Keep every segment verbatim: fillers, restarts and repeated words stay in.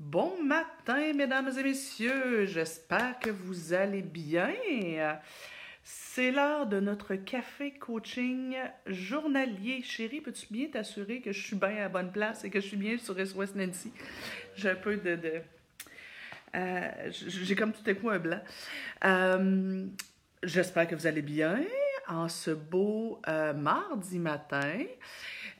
Bon matin, mesdames et messieurs, j'espère que vous allez bien. C'est l'heure de notre café coaching journalier. Chérie, peux-tu bien t'assurer que je suis bien à la bonne place et que je suis bien sur S O S Nancy? J'ai un peu de... de euh, j'ai comme tout à coup un blanc. Euh, j'espère que vous allez bien en ce beau euh, mardi matin.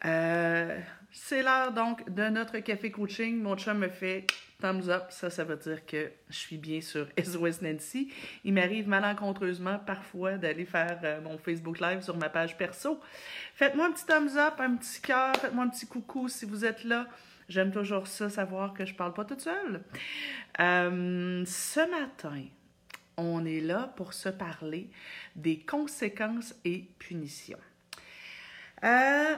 Euh, C'est l'heure donc de notre café coaching. Mon chum me fait thumbs up. Ça, ça veut dire que je suis bien sur S O S Nancy. Il m'arrive malencontreusement parfois d'aller faire euh, mon Facebook Live sur ma page perso. Faites-moi un petit thumbs up, un petit cœur, faites-moi un petit coucou si vous êtes là. J'aime toujours ça, savoir que je parle pas toute seule. Euh, ce matin, on est là pour se parler des conséquences et punitions. Euh...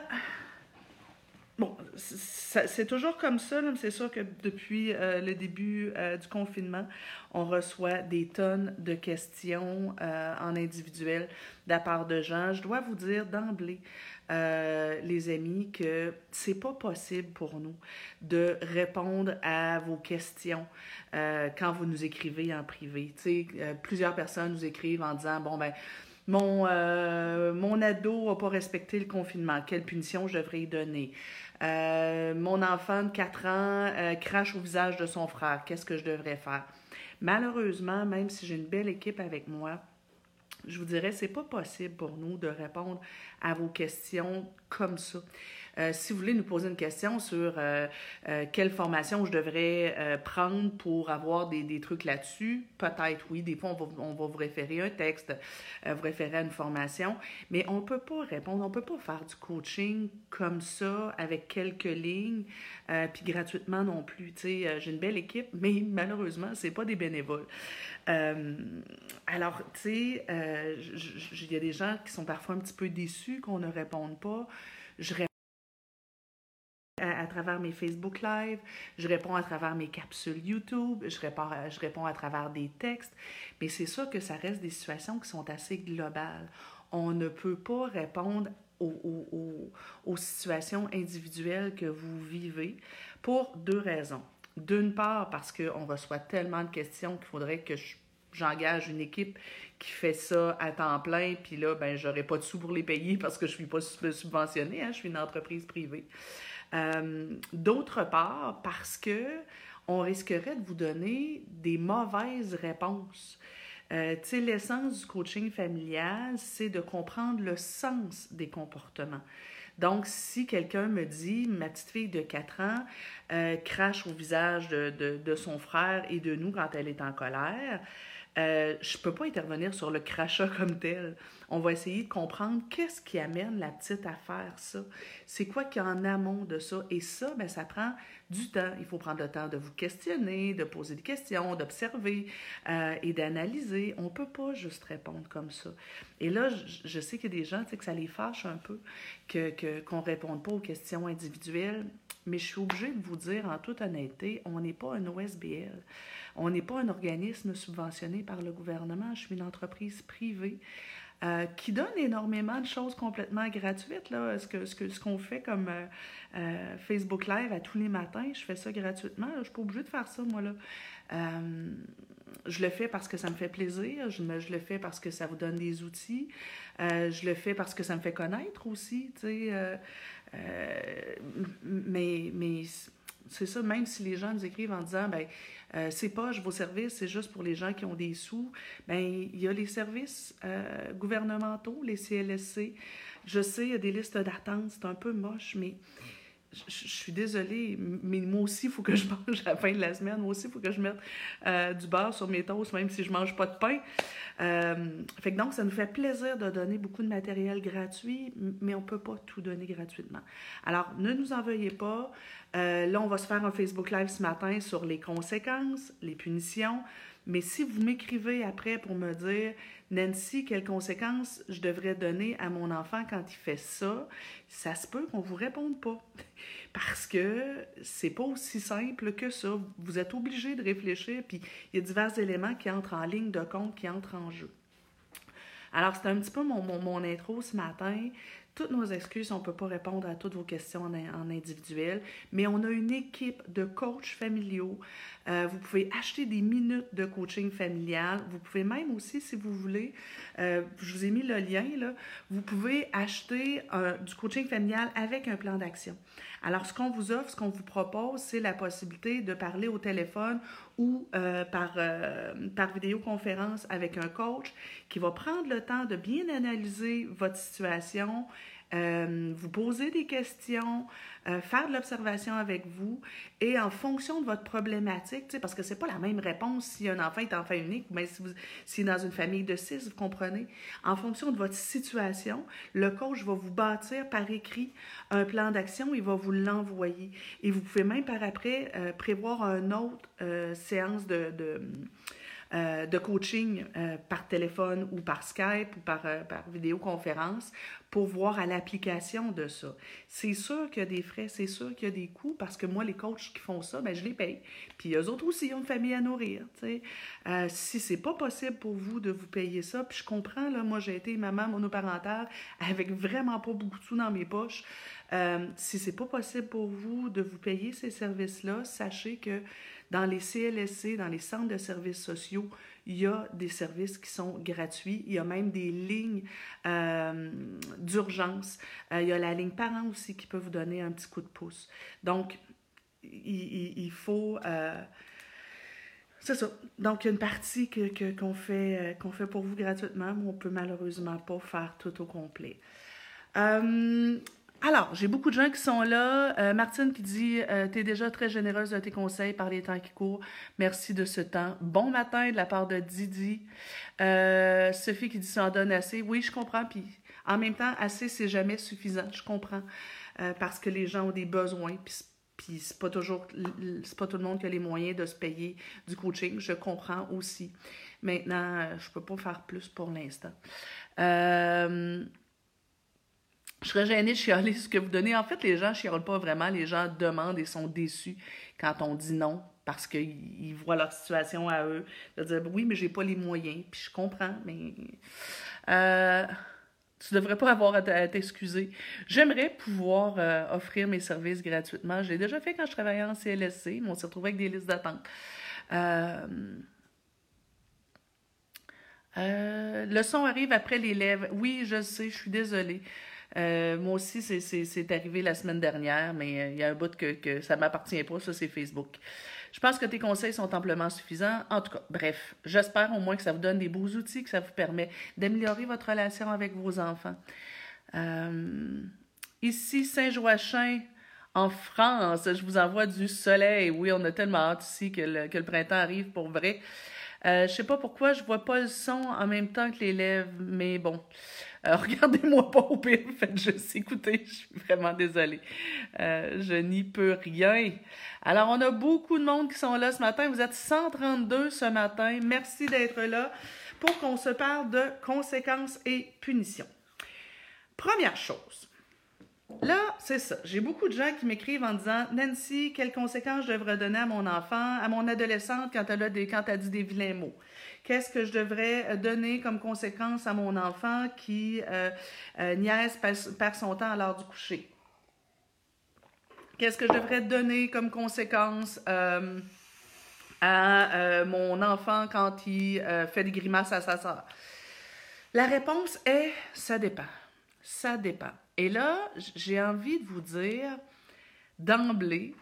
Bon, c'est toujours comme ça, là, mais c'est sûr que depuis euh, le début euh, du confinement, on reçoit des tonnes de questions euh, en individuel de la part de gens. Je dois vous dire d'emblée, euh, les amis, que c'est pas possible pour nous de répondre à vos questions euh, quand vous nous écrivez en privé. Tu sais, euh, plusieurs personnes nous écrivent en disant « bon, ben Mon, euh, mon ado n'a pas respecté le confinement. Quelle punition je devrais y donner? Euh, mon enfant de quatre ans euh, crache au visage de son frère. Qu'est-ce que je devrais faire? » Malheureusement, même si j'ai une belle équipe avec moi, je vous dirais, c'est pas possible pour nous de répondre à vos questions comme ça. Euh, si vous voulez nous poser une question sur euh, euh, quelle formation je devrais euh, prendre pour avoir des, des trucs là-dessus, peut-être oui, des fois on va, on va vous référer un texte, euh, vous référer à une formation, mais on ne peut pas répondre, on ne peut pas faire du coaching comme ça, avec quelques lignes, euh, puis gratuitement non plus. Tu sais, euh, j'ai une belle équipe, mais malheureusement, c'est pas des bénévoles. Euh, alors, tu sais, euh, il y a des gens qui sont parfois un petit peu déçus qu'on ne réponde pas. Je réponds à, à travers mes Facebook Live, je réponds à travers mes capsules YouTube, je réponds, je réponds à travers des textes, mais c'est sûr que ça reste des situations qui sont assez globales. On ne peut pas répondre aux, aux, aux, aux situations individuelles que vous vivez pour deux raisons. D'une part, parce qu'on reçoit tellement de questions qu'il faudrait que je J'engage une équipe qui fait ça à temps plein, puis là, ben, j'aurai pas de sous pour les payer parce que je suis pas subventionnée, hein, je suis une entreprise privée. Euh, d'autre part, parce que on risquerait de vous donner des mauvaises réponses. Euh, tu sais, l'essence du coaching familial, c'est de comprendre le sens des comportements. Donc, si quelqu'un me dit « ma petite fille de quatre ans euh, crache au visage de, de, de son frère et de nous quand elle est en colère », Euh, je ne peux pas intervenir sur le crachat comme tel. On va essayer de comprendre qu'est-ce qui amène la petite à faire ça. C'est quoi qu'il y a en amont de ça? Et ça, ben, ça prend du temps. Il faut prendre le temps de vous questionner, de poser des questions, d'observer euh, et d'analyser. On ne peut pas juste répondre comme ça. Et là, je, je sais qu'il y a des gens, tu sais, que ça les fâche un peu que, que, qu'on ne réponde pas aux questions individuelles. Mais je suis obligée de vous dire, en toute honnêteté, on n'est pas un O S B L. On n'est pas un organisme subventionné par le gouvernement. Je suis une entreprise privée euh, qui donne énormément de choses complètement gratuites. Là, ce que, ce que, ce qu'on fait comme euh, euh, Facebook Live à tous les matins, je fais ça gratuitement. Là, je ne suis pas obligée de faire ça, moi, là. Euh, Je le fais parce que ça me fait plaisir, je, me, je le fais parce que ça vous donne des outils, euh, je le fais parce que ça me fait connaître aussi, tu sais. Euh, euh, mais mais c'est ça, même si les gens nous écrivent en disant « ben euh, c'est pas vos services, c'est juste pour les gens qui ont des sous », ben il y a les services euh, gouvernementaux, les C L S C. Je sais, il y a des listes d'attente, c'est un peu moche, mais... Je suis désolée, mais moi aussi, il faut que je mange à la fin de la semaine. Moi aussi, il faut que je mette euh, du beurre sur mes toasts, même si je ne mange pas de pain. Euh, fait que donc, ça nous fait plaisir de donner beaucoup de matériel gratuit, mais on ne peut pas tout donner gratuitement. Alors, ne nous en veuillez pas. Euh, là, on va se faire un Facebook Live ce matin sur les conséquences, les punitions. Mais si vous m'écrivez après pour me dire « Nancy, quelles conséquences je devrais donner à mon enfant quand il fait ça », ça se peut qu'on ne vous réponde pas. Parce que c'est pas aussi simple que ça. Vous êtes obligé de réfléchir, puis il y a divers éléments qui entrent en ligne de compte, qui entrent en jeu. Alors, c'est un petit peu mon, mon, mon intro ce matin. toutes nos excuses, on ne peut pas répondre à toutes vos questions en, en individuel, mais on a une équipe de coachs familiaux. Euh, vous pouvez acheter des minutes de coaching familial. Vous pouvez même aussi, si vous voulez, euh, je vous ai mis le lien, là, vous pouvez acheter euh, du coaching familial avec un plan d'action. Alors, ce qu'on vous offre, ce qu'on vous propose, c'est la possibilité de parler au téléphone ou euh, par, euh, par vidéoconférence avec un coach qui va prendre le temps de bien analyser votre situation, euh, vous poser des questions, euh, faire de l'observation avec vous et en fonction de votre problématique, parce que c'est pas la même réponse si un enfant est enfant unique ou bien si vous si dans une famille de six, vous comprenez. En fonction de votre situation, le coach va vous bâtir par écrit un plan d'action, il va vous l'envoyer. Et vous pouvez même par après euh, prévoir une autre euh, séance de... de Euh, de coaching euh, par téléphone ou par Skype ou par, euh, par vidéoconférence pour voir à l'application de ça. C'est sûr qu'il y a des frais, c'est sûr qu'il y a des coûts parce que moi, les coachs qui font ça, ben, je les paye. Puis eux autres aussi, ils ont une famille à nourrir. Euh, si c'est pas possible pour vous de vous payer ça, puis je comprends, là, moi j'ai été maman monoparentale avec vraiment pas beaucoup de sous dans mes poches. Euh, si c'est pas possible pour vous de vous payer ces services-là, sachez que dans les C L S C, dans les centres de services sociaux, il y a des services qui sont gratuits. Il y a même des lignes euh, d'urgence. Euh, il y a la ligne parents aussi qui peut vous donner un petit coup de pouce. Donc, il, il, il faut... Euh, c'est ça. Donc, il y a une partie que, que, qu'on fait, qu'on fait pour vous gratuitement, mais on ne peut malheureusement pas faire tout au complet. Euh, Alors, j'ai beaucoup de gens qui sont là. Euh, Martine qui dit euh, « T'es déjà très généreuse de tes conseils par les temps qui courent. Merci de ce temps. Bon matin de la part de Didi. Euh, » Sophie qui dit « Ça en donne assez. » Oui, je comprends. Puis en même temps, assez, c'est jamais suffisant. Je comprends. Euh, parce que les gens ont des besoins. Puis, puis c'est pas toujours, c'est pas tout le monde qui a les moyens de se payer du coaching. Je comprends aussi. Maintenant, je peux pas faire plus pour l'instant. Euh... Je serais gênée de chialer ce que vous donnez. En fait, les gens ne chialent pas vraiment. Les gens demandent et sont déçus quand on dit non parce qu'ils voient leur situation à eux. De dire « Oui, mais j'ai pas les moyens. » Puis je comprends, mais... Euh, tu devrais pas avoir à t'excuser. J'aimerais pouvoir euh, offrir mes services gratuitement. Je l'ai déjà fait quand je travaillais en C L S C, mais on s'est retrouvé avec des listes d'attente. Euh... Euh, le son arrive après l'élève. Oui, je sais, je suis désolée. Euh, moi aussi, c'est, c'est, c'est arrivé la semaine dernière, mais euh, il y a un bout que, que ça ne m'appartient pas, ça c'est Facebook. Je pense que tes conseils sont amplement suffisants. En tout cas, bref, j'espère au moins que ça vous donne des beaux outils, que ça vous permet d'améliorer votre relation avec vos enfants. Euh, ici, Saint-Joachin, en France, je vous envoie du soleil. Oui, on a tellement hâte ici que le, que le printemps arrive pour vrai. Euh, je sais pas pourquoi je vois pas le son en même temps que l'élève, mais bon, euh, regardez-moi pas au pire, faites juste écouter, je suis vraiment désolée, euh, je n'y peux rien. Alors, on a beaucoup de monde qui sont là ce matin, vous êtes cent trente-deux ce matin, merci d'être là pour qu'on se parle de conséquences et punitions. Première chose, là, c'est ça, j'ai beaucoup de gens qui m'écrivent en disant « Nancy, quelles conséquences je devrais donner à mon enfant, à mon adolescente quand elle a, des, quand elle dit des vilains mots? Qu'est-ce que je devrais donner comme conséquence à mon enfant qui euh, euh, niaise, perd son temps à l'heure du coucher? Qu'est-ce que je devrais donner comme conséquence euh, à euh, mon enfant quand il euh, fait des grimaces à sa sœur? » La réponse est « ça dépend, ça dépend ». Et là, j'ai envie de vous dire, d'emblée,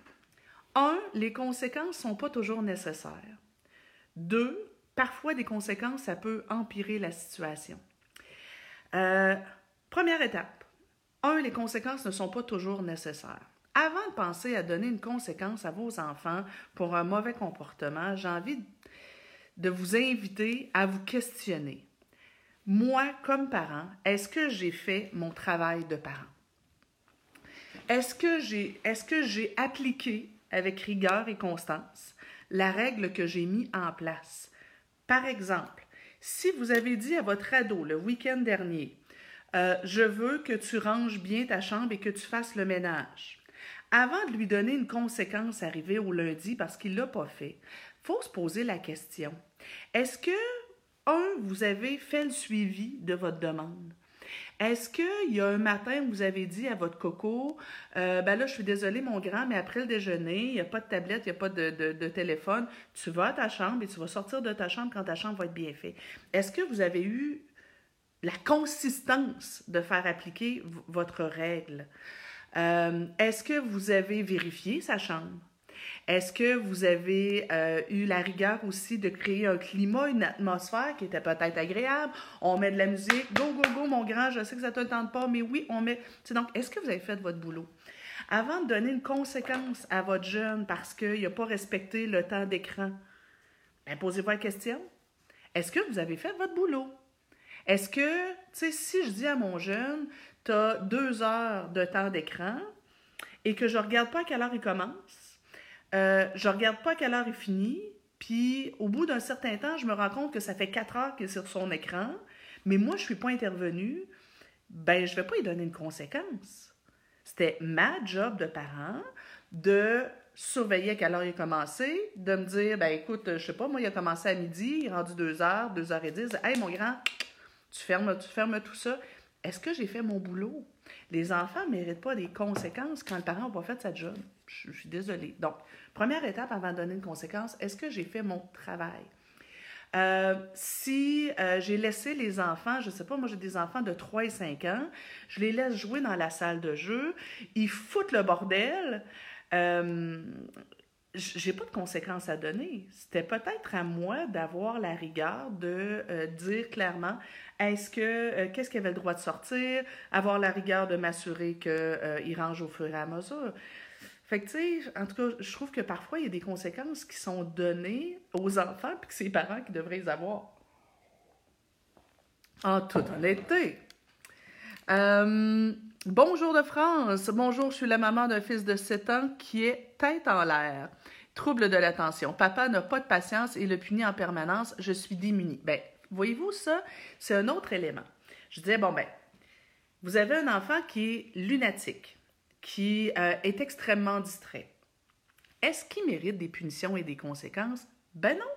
un, les conséquences ne sont pas toujours nécessaires. Deux, parfois des conséquences, ça peut empirer la situation. Euh, première étape, un, les conséquences ne sont pas toujours nécessaires. Avant de penser à donner une conséquence à vos enfants pour un mauvais comportement, j'ai envie de vous inviter à vous questionner. Moi, comme parent, est-ce que j'ai fait mon travail de parent? Est-ce que j'ai, est-ce que j'ai appliqué avec rigueur et constance la règle que j'ai mise en place? Par exemple, si vous avez dit à votre ado le week-end dernier euh, « Je veux que tu ranges bien ta chambre et que tu fasses le ménage », avant de lui donner une conséquence arrivée au lundi parce qu'il ne l'a pas fait, il faut se poser la question « Est-ce que... un, vous avez fait le suivi de votre demande. Est-ce qu'il y a un matin où vous avez dit à votre coco, euh, ben là, je suis désolée, mon grand, mais après le déjeuner, il n'y a pas de tablette, il n'y a pas de, de, de téléphone, tu vas à ta chambre et tu vas sortir de ta chambre quand ta chambre va être bien faite. Est-ce que vous avez eu la consistance de faire appliquer v- votre règle? Euh, est-ce que vous avez vérifié sa chambre? Est-ce que vous avez euh, eu la rigueur aussi de créer un climat, une atmosphère qui était peut-être agréable? On met de la musique, go, go, go, mon grand, je sais que ça ne te tente pas, mais oui, on met... T'sais, donc, est-ce que vous avez fait votre boulot? Avant de donner une conséquence à votre jeune parce qu'il n'a pas respecté le temps d'écran, bien, posez-vous la question. Est-ce que vous avez fait votre boulot? Est-ce que, tu sais, si je dis à mon jeune, tu as deux heures de temps d'écran et que je ne regarde pas à quelle heure il commence, Euh, je ne regarde pas à quelle heure il finit, puis au bout d'un certain temps, je me rends compte que ça fait quatre heures qu'il est sur son écran, mais moi, je ne suis pas intervenue, bien, je ne vais pas lui donner une conséquence. C'était ma job de parent de surveiller à quelle heure il a commencé, de me dire, bien, écoute, je ne sais pas, moi, il a commencé à midi, il est rendu deux heures, deux heures et dix, « Hey, mon grand, tu fermes, tu fermes tout ça. » Est-ce que j'ai fait mon boulot? Les enfants ne méritent pas des conséquences quand le parent n'a pas fait sa job. Je, je suis désolée. Donc, première étape avant de donner une conséquence, est-ce que j'ai fait mon travail? Euh, si euh, j'ai laissé les enfants, je ne sais pas, moi j'ai des enfants de trois et cinq ans, je les laisse jouer dans la salle de jeu, ils foutent le bordel, euh, je n'ai pas de conséquences à donner. C'était peut-être à moi d'avoir la rigueur de euh, dire clairement est-ce que, euh, qu'est-ce qu'il avait le droit de sortir, avoir la rigueur de m'assurer qu'il euh, range au fur et à mesure. Fait que, tu sais, en tout cas, je trouve que parfois, il y a des conséquences qui sont données aux enfants puis que c'est les parents qui devraient les avoir. En toute honnêteté. Euh, bonjour de France. Bonjour, je suis la maman d'un fils de sept ans qui est tête en l'air. Trouble de l'attention. Papa n'a pas de patience et le punit en permanence. Je suis démunie. Bien, voyez-vous, ça, c'est un autre élément. Je disais, bon, bien, vous avez un enfant qui est lunatique, qui euh, est extrêmement distrait. Est-ce qu'il mérite des punitions et des conséquences? Ben non!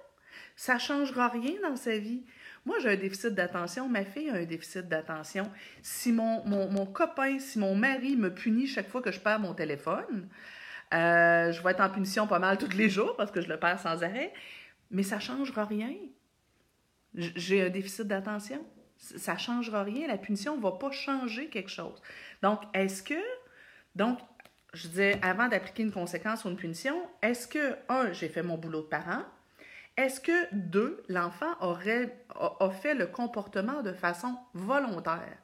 Ça ne changera rien dans sa vie. Moi, j'ai un déficit d'attention, ma fille a un déficit d'attention. Si mon, mon, mon copain, si mon mari me punit chaque fois que je perds mon téléphone, euh, je vais être en punition pas mal tous les jours parce que je le perds sans arrêt, mais ça ne changera rien. J'ai un déficit d'attention. Ça ne changera rien. La punition ne va pas changer quelque chose. Donc, est-ce que Donc, je disais, avant d'appliquer une conséquence ou une punition, est-ce que, un, j'ai fait mon boulot de parent? Est-ce que, deux, l'enfant aurait, a, a fait le comportement de façon volontaire?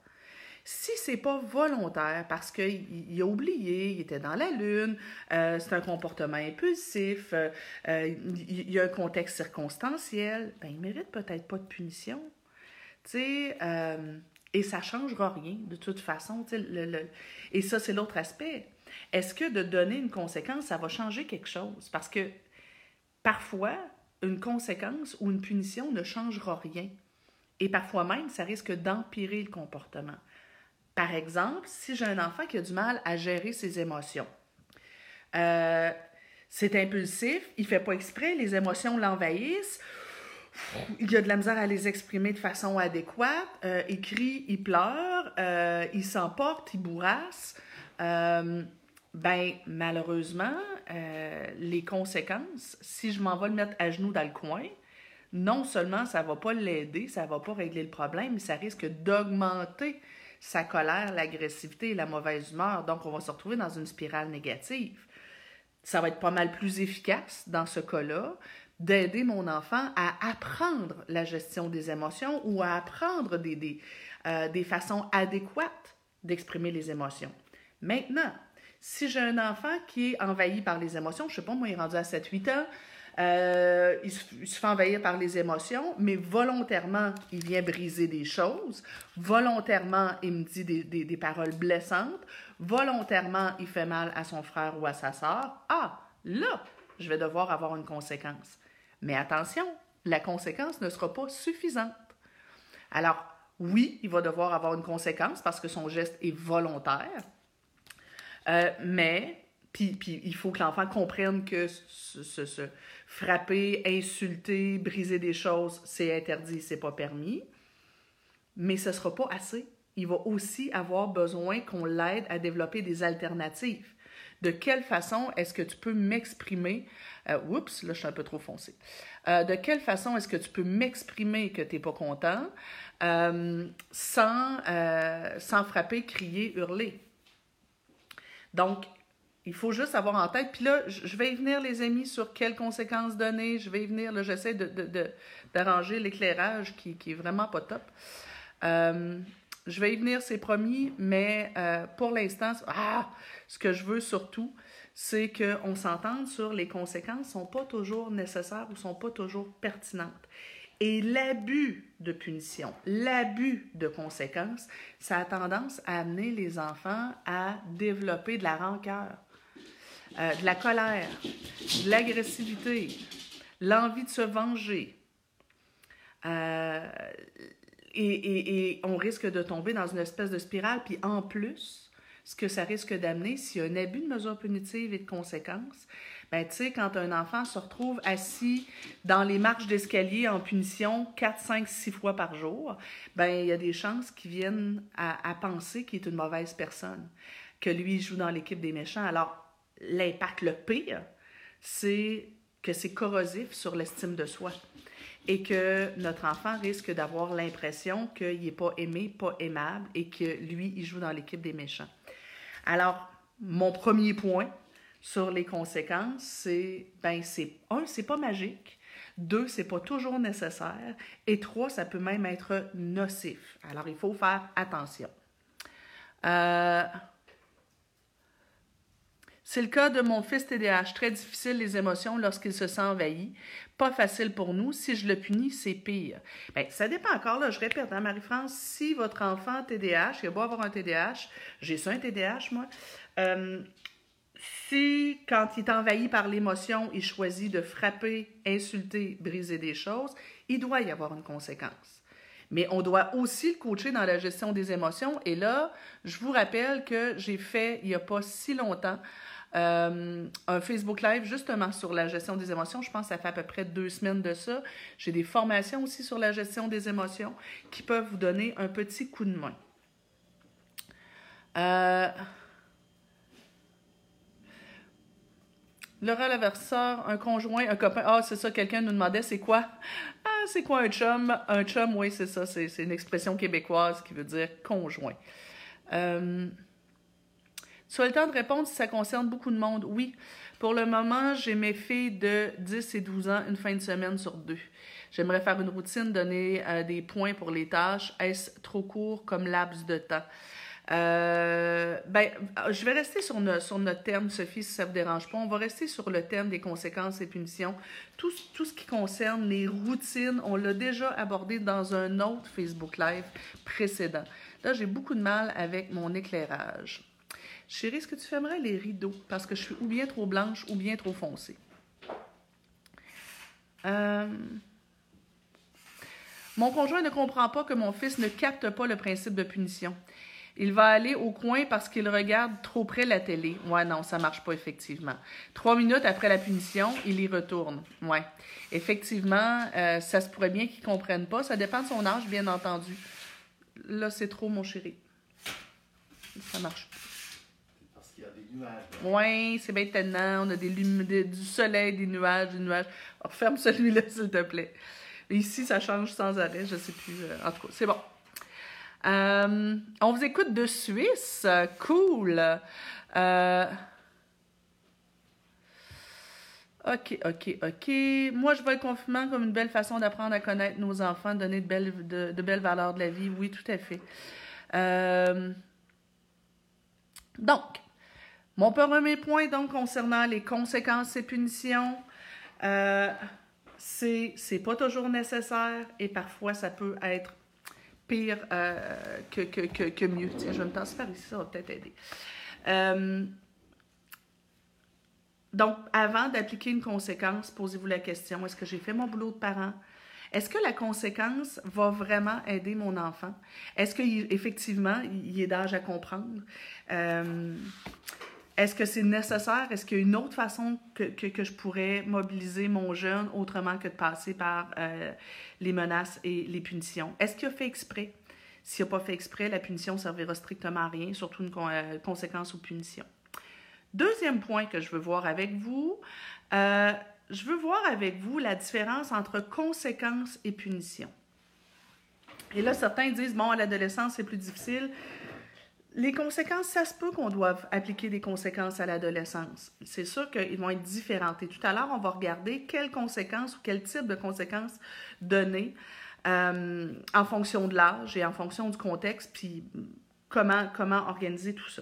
Si ce n'est pas volontaire, parce qu'il il a oublié, il était dans la lune, euh, c'est un comportement impulsif, euh, il, il y a un contexte circonstanciel, bien, il ne mérite peut-être pas de punition. Tu sais... Euh, Et ça ne changera rien, de toute façon. Le, le, et ça, c'est l'autre aspect. Est-ce que de donner une conséquence, ça va changer quelque chose? Parce que parfois, une conséquence ou une punition ne changera rien. Et parfois même, ça risque d'empirer le comportement. Par exemple, si j'ai un enfant qui a du mal à gérer ses émotions, euh, c'est impulsif, il ne fait pas exprès, les émotions l'envahissent, il a de la misère à les exprimer de façon adéquate, euh, il crie, il pleure, euh, il s'emporte, il bourrasse, euh, bien, malheureusement, euh, les conséquences, si je m'en vais le mettre à genoux dans le coin, non seulement ça ne va pas l'aider, ça ne va pas régler le problème, mais ça risque d'augmenter sa colère, l'agressivité et la mauvaise humeur. Donc, on va se retrouver dans une spirale négative. Ça va être pas mal plus efficace dans ce cas-là, d'aider mon enfant à apprendre la gestion des émotions ou à apprendre des, des, euh, des façons adéquates d'exprimer les émotions. Maintenant, si j'ai un enfant qui est envahi par les émotions, je ne sais pas, moi, il est rendu à sept huit ans, euh, il, se, il se fait envahir par les émotions, mais volontairement, il vient briser des choses, volontairement, il me dit des, des, des paroles blessantes, volontairement, il fait mal à son frère ou à sa sœur. Ah, là, je vais devoir avoir une conséquence. Mais attention, la conséquence ne sera pas suffisante. Alors, oui, il va devoir avoir une conséquence parce que son geste est volontaire, euh, mais puis, puis, il faut que l'enfant comprenne que se, se, se frapper, insulter, briser des choses, c'est interdit, c'est pas permis, mais ce ne sera pas assez. il va aussi avoir besoin qu'on l'aide à développer des alternatives. De quelle façon est-ce que tu peux m'exprimer... Euh, oups, là, je suis un peu trop foncé. Euh, de quelle façon est-ce que tu peux m'exprimer que tu n'es pas content euh, sans, euh, sans frapper, crier, hurler? Donc, il faut juste avoir en tête. Puis là, je vais y venir, les amis, sur quelles conséquences donner. Je vais y venir. Là, j'essaie de, de, de, d'arranger l'éclairage qui, qui est vraiment pas top. Euh, je vais y venir, c'est promis, mais euh, pour l'instant, ah, ce que je veux surtout, c'est qu'on s'entende sur les conséquences ne sont pas toujours nécessaires ou ne sont pas toujours pertinentes. Et l'abus de punition, l'abus de conséquences, ça a tendance à amener les enfants à développer de la rancœur, euh, de la colère, de l'agressivité, l'envie de se venger. Euh, Et, et, et on risque de tomber dans une espèce de spirale. Puis en plus, ce que ça risque d'amener, s'il y a un abus de mesures punitives et de conséquences, bien, tu sais, quand un enfant se retrouve assis dans les marches d'escalier en punition quatre, cinq, six fois par jour, bien, il y a des chances qu'il vienne à, à penser qu'il est une mauvaise personne, que lui, il joue dans l'équipe des méchants. Alors, l'impact le pire, c'est que c'est corrosif sur l'estime de soi. Et que notre enfant risque d'avoir l'impression qu'il n'est pas aimé, pas aimable, et que lui, il joue dans l'équipe des méchants. Alors, mon premier point sur les conséquences, c'est, ben, c'est, un, c'est pas magique, deux, c'est pas toujours nécessaire, et trois, ça peut même être nocif. Alors, il faut faire attention. Euh... C'est le cas de mon fils T D A H. Très difficile les émotions lorsqu'il se sent envahi. Pas facile pour nous. Si je le punis, c'est pire. Bien, ça dépend encore. Là, je répète, hein, Marie-France, si votre enfant T D A H, il a beau avoir un T D A H, j'ai ça un T D A H, moi, euh, si, quand il est envahi par l'émotion, il choisit de frapper, insulter, briser des choses, il doit y avoir une conséquence. Mais on doit aussi le coacher dans la gestion des émotions. Et là, je vous rappelle que j'ai fait, il n'y a pas si longtemps, euh, un Facebook Live justement sur la gestion des émotions. Je pense que ça fait à peu près deux semaines de ça. J'ai des formations aussi sur la gestion des émotions qui peuvent vous donner un petit coup de main. Euh... Le reverseur, un conjoint, un copain. Ah, c'est ça, quelqu'un nous demandait, c'est quoi? Ah, c'est quoi un chum? Un chum, oui, c'est ça, c'est, c'est une expression québécoise qui veut dire conjoint. Euh, tu as le temps de répondre si ça concerne beaucoup de monde? Oui. Pour le moment, j'ai mes filles de dix et douze ans une fin de semaine sur deux. J'aimerais faire une routine, donner euh, des points pour les tâches. Est-ce trop court comme laps de temps? Euh, ben, je vais rester sur, no, sur notre thème, Sophie, si ça ne vous dérange pas. On va rester sur le thème des conséquences et punitions. Tout, tout ce qui concerne les routines, on l'a déjà abordé dans un autre Facebook Live précédent. Là, j'ai beaucoup de mal avec mon éclairage. Chérie, est-ce que tu fermerais les rideaux? Parce que je suis ou bien trop blanche ou bien trop foncée. Euh... Mon conjoint ne comprend pas que mon fils ne capte pas le principe de punition. Il va aller au coin parce qu'il regarde trop près la télé. Ouais, non, ça marche pas, effectivement. Trois minutes après la punition, il y retourne. Ouais, effectivement, euh, ça se pourrait bien qu'il ne comprenne pas. Ça dépend de son âge, bien entendu. Là, c'est trop, mon chéri. Ça marche. Parce qu'il y a des nuages. Oui, c'est maintenant. On a des lum- des, du soleil, des nuages, des nuages. Alors, ferme celui-là, s'il te plaît. Ici, ça change sans arrêt. Je ne sais plus. Euh, en tout cas, c'est bon. Euh, on vous écoute de Suisse, cool. Euh... Ok, ok, ok. Moi, je vois le confinement comme une belle façon d'apprendre à connaître nos enfants, donner de belles, de, de belles valeurs de la vie. Oui, tout à fait. Euh... Donc, mon premier point donc concernant les conséquences et punitions, euh, c'est c'est pas toujours nécessaire et parfois ça peut être pire euh, que, que, que, que mieux. Tiens, je vais me tasser par ici, ça va peut-être aider. Euh, donc, avant d'appliquer une conséquence, posez-vous la question, est-ce que j'ai fait mon boulot de parent? Est-ce que la conséquence va vraiment aider mon enfant? Est-ce qu'effectivement, il, il est d'âge à comprendre? Euh, est-ce que c'est nécessaire? Est-ce qu'il y a une autre façon que, que, que je pourrais mobiliser mon jeune autrement que de passer par euh, les menaces et les punitions? Est-ce qu'il a fait exprès? S'il n'a pas fait exprès, la punition ne servira strictement à rien, surtout une con- euh, conséquence ou punition. Deuxième point que je veux voir avec vous, euh, je veux voir avec vous la différence entre conséquence et punition. Et là, certains disent, bon, à l'adolescence, c'est plus difficile. Les conséquences, ça se peut qu'on doive appliquer des conséquences à l'adolescence. C'est sûr qu'ils vont être différentes. Et tout à l'heure, on va regarder quelles conséquences ou quel type de conséquences donner euh, en fonction de l'âge et en fonction du contexte, puis comment, comment organiser tout ça.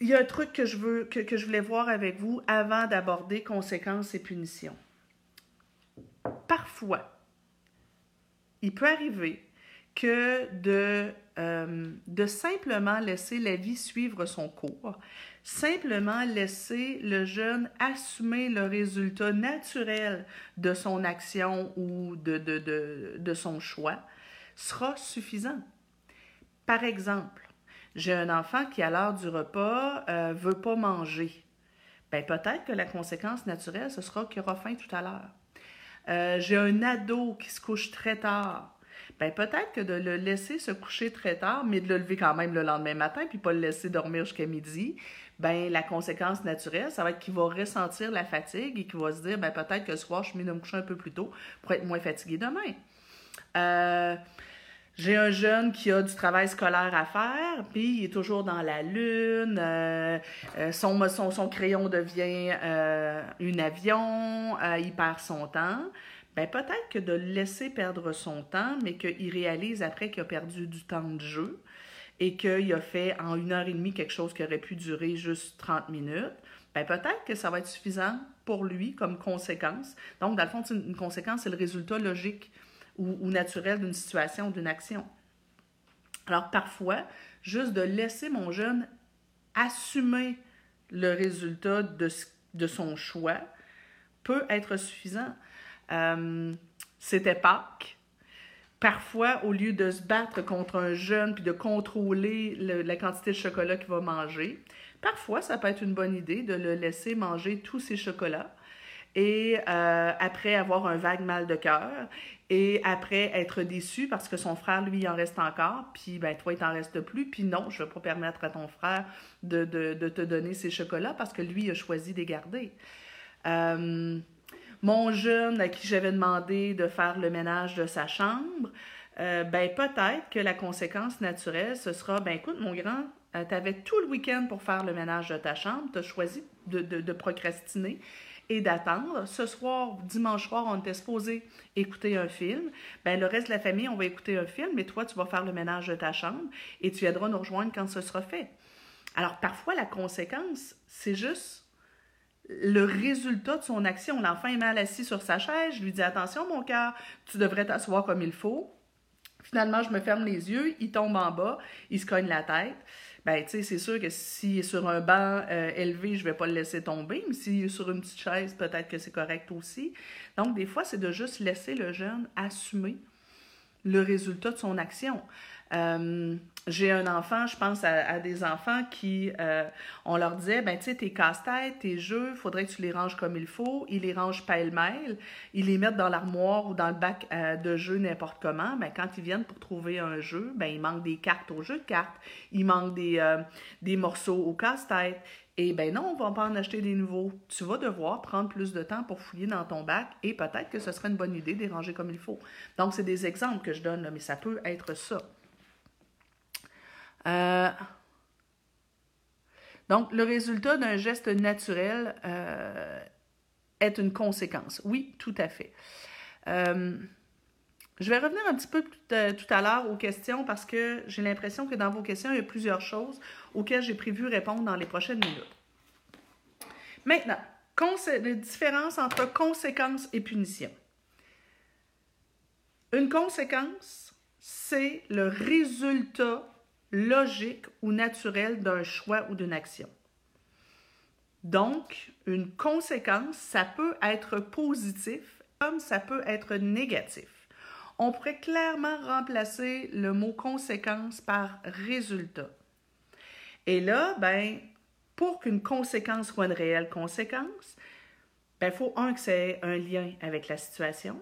Il y a un truc que je, veux, que, que je voulais voir avec vous avant d'aborder conséquences et punitions. Parfois, il peut arriver que de, euh, de simplement laisser la vie suivre son cours, simplement laisser le jeune assumer le résultat naturel de son action ou de, de, de, de son choix sera suffisant. Par exemple, j'ai un enfant qui, à l'heure du repas, euh, veut pas manger. Bien, peut-être que la conséquence naturelle, ce sera qu'il aura faim tout à l'heure. Euh, j'ai un ado qui se couche très tard. Bien, peut-être que de le laisser se coucher très tard, mais de le lever quand même le lendemain matin, puis pas le laisser dormir jusqu'à midi, bien, la conséquence naturelle, ça va être qu'il va ressentir la fatigue et qu'il va se dire, bien, peut-être que le soir, je suis mieux de me coucher un peu plus tôt pour être moins fatigué demain. Euh, j'ai un jeune qui a du travail scolaire à faire, puis il est toujours dans la lune, euh, son, son, son crayon devient euh, un avion, euh, il perd son temps. Bien, peut-être que de le laisser perdre son temps, mais qu'il réalise après qu'il a perdu du temps de jeu et qu'il a fait en une heure et demie quelque chose qui aurait pu durer juste trente minutes, bien, peut-être que ça va être suffisant pour lui comme conséquence. Donc, dans le fond, une conséquence, c'est le résultat logique ou, ou naturel d'une situation ou d'une action. Alors, parfois, juste de laisser mon jeune assumer le résultat de, de son choix peut être suffisant. Euh, c'était Pâques. Parfois, au lieu de se battre contre un jeune puis de contrôler le, la quantité de chocolat qu'il va manger, parfois, ça peut être une bonne idée de le laisser manger tous ses chocolats et euh, après avoir un vague mal de cœur et après être déçu parce que son frère, lui, il en reste encore, puis ben toi, il t'en reste plus, puis non, je ne vais pas permettre à ton frère de, de, de te donner ses chocolats parce que lui, il a choisi de les garder. Euh, Mon jeune à qui j'avais demandé de faire le ménage de sa chambre, euh, ben peut-être que la conséquence naturelle, ce sera, ben écoute, mon grand, euh, tu avais tout le week-end pour faire le ménage de ta chambre, tu as choisi de, de, de procrastiner et d'attendre. Ce soir, dimanche soir, on était supposé écouter un film. Ben le reste de la famille, on va écouter un film, mais toi, tu vas faire le ménage de ta chambre et tu viendras nous rejoindre quand ce sera fait. Alors, parfois, la conséquence, c'est juste le résultat de son action. L'enfant est mal assis sur sa chaise, je lui dis « Attention mon cœur, tu devrais t'asseoir comme il faut ». Finalement, je me ferme les yeux, il tombe en bas, il se cogne la tête. Bien, tu sais, c'est sûr que s'il est sur un banc euh, élevé, je ne vais pas le laisser tomber, mais s'il est sur une petite chaise, peut-être que c'est correct aussi. Donc, des fois, c'est de juste laisser le jeune assumer le résultat de son action. Euh, j'ai un enfant, je pense à, à des enfants qui, euh, on leur disait, ben tu sais, tes casse-têtes, tes jeux, il faudrait que tu les ranges comme il faut. Ils les rangent pêle-mêle, ils les mettent dans l'armoire ou dans le bac euh, de jeux n'importe comment. Ben quand ils viennent pour trouver un jeu, ben il manque des cartes au jeu de cartes, il manque des, euh, des morceaux au casse-tête. Et ben non, on ne va pas en acheter des nouveaux. Tu vas devoir prendre plus de temps pour fouiller dans ton bac et peut-être que ce serait une bonne idée de les ranger comme il faut. Donc, c'est des exemples que je donne, là, mais ça peut être ça. Euh, donc, le résultat d'un geste naturel euh, est une conséquence. Oui, tout à fait. Euh, je vais revenir un petit peu tout à, tout à l'heure aux questions parce que j'ai l'impression que dans vos questions, il y a plusieurs choses auxquelles j'ai prévu répondre dans les prochaines minutes. Maintenant, cons- la différence entre conséquence et punition. Une conséquence, c'est le résultat logique ou naturel d'un choix ou d'une action. Donc, une conséquence, ça peut être positif comme ça peut être négatif. On pourrait clairement remplacer le mot conséquence par résultat. Et là, ben, pour qu'une conséquence soit une réelle conséquence, ben, il faut un que ça ait un lien avec la situation.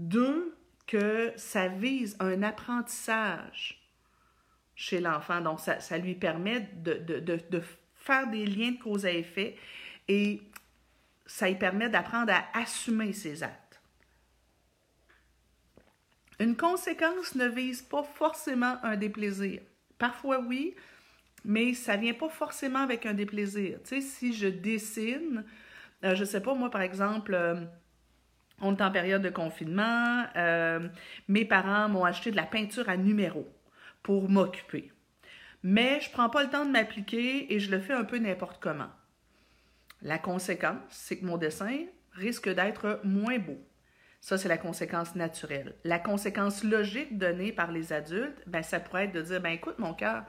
Deux, que ça vise un apprentissage chez l'enfant. Donc, ça, ça lui permet de, de, de, de faire des liens de cause à effet et ça lui permet d'apprendre à assumer ses actes. Une conséquence ne vise pas forcément un déplaisir. Parfois, oui, mais ça ne vient pas forcément avec un déplaisir. Tu sais, si je dessine, euh, je ne sais pas, moi, par exemple... Euh, On est en période de confinement. Euh, mes parents m'ont acheté de la peinture à numéros pour m'occuper. Mais je ne prends pas le temps de m'appliquer et je le fais un peu n'importe comment. La conséquence, c'est que mon dessin risque d'être moins beau. Ça, c'est la conséquence naturelle. La conséquence logique donnée par les adultes, ben, ça pourrait être de dire, ben, écoute, mon cœur,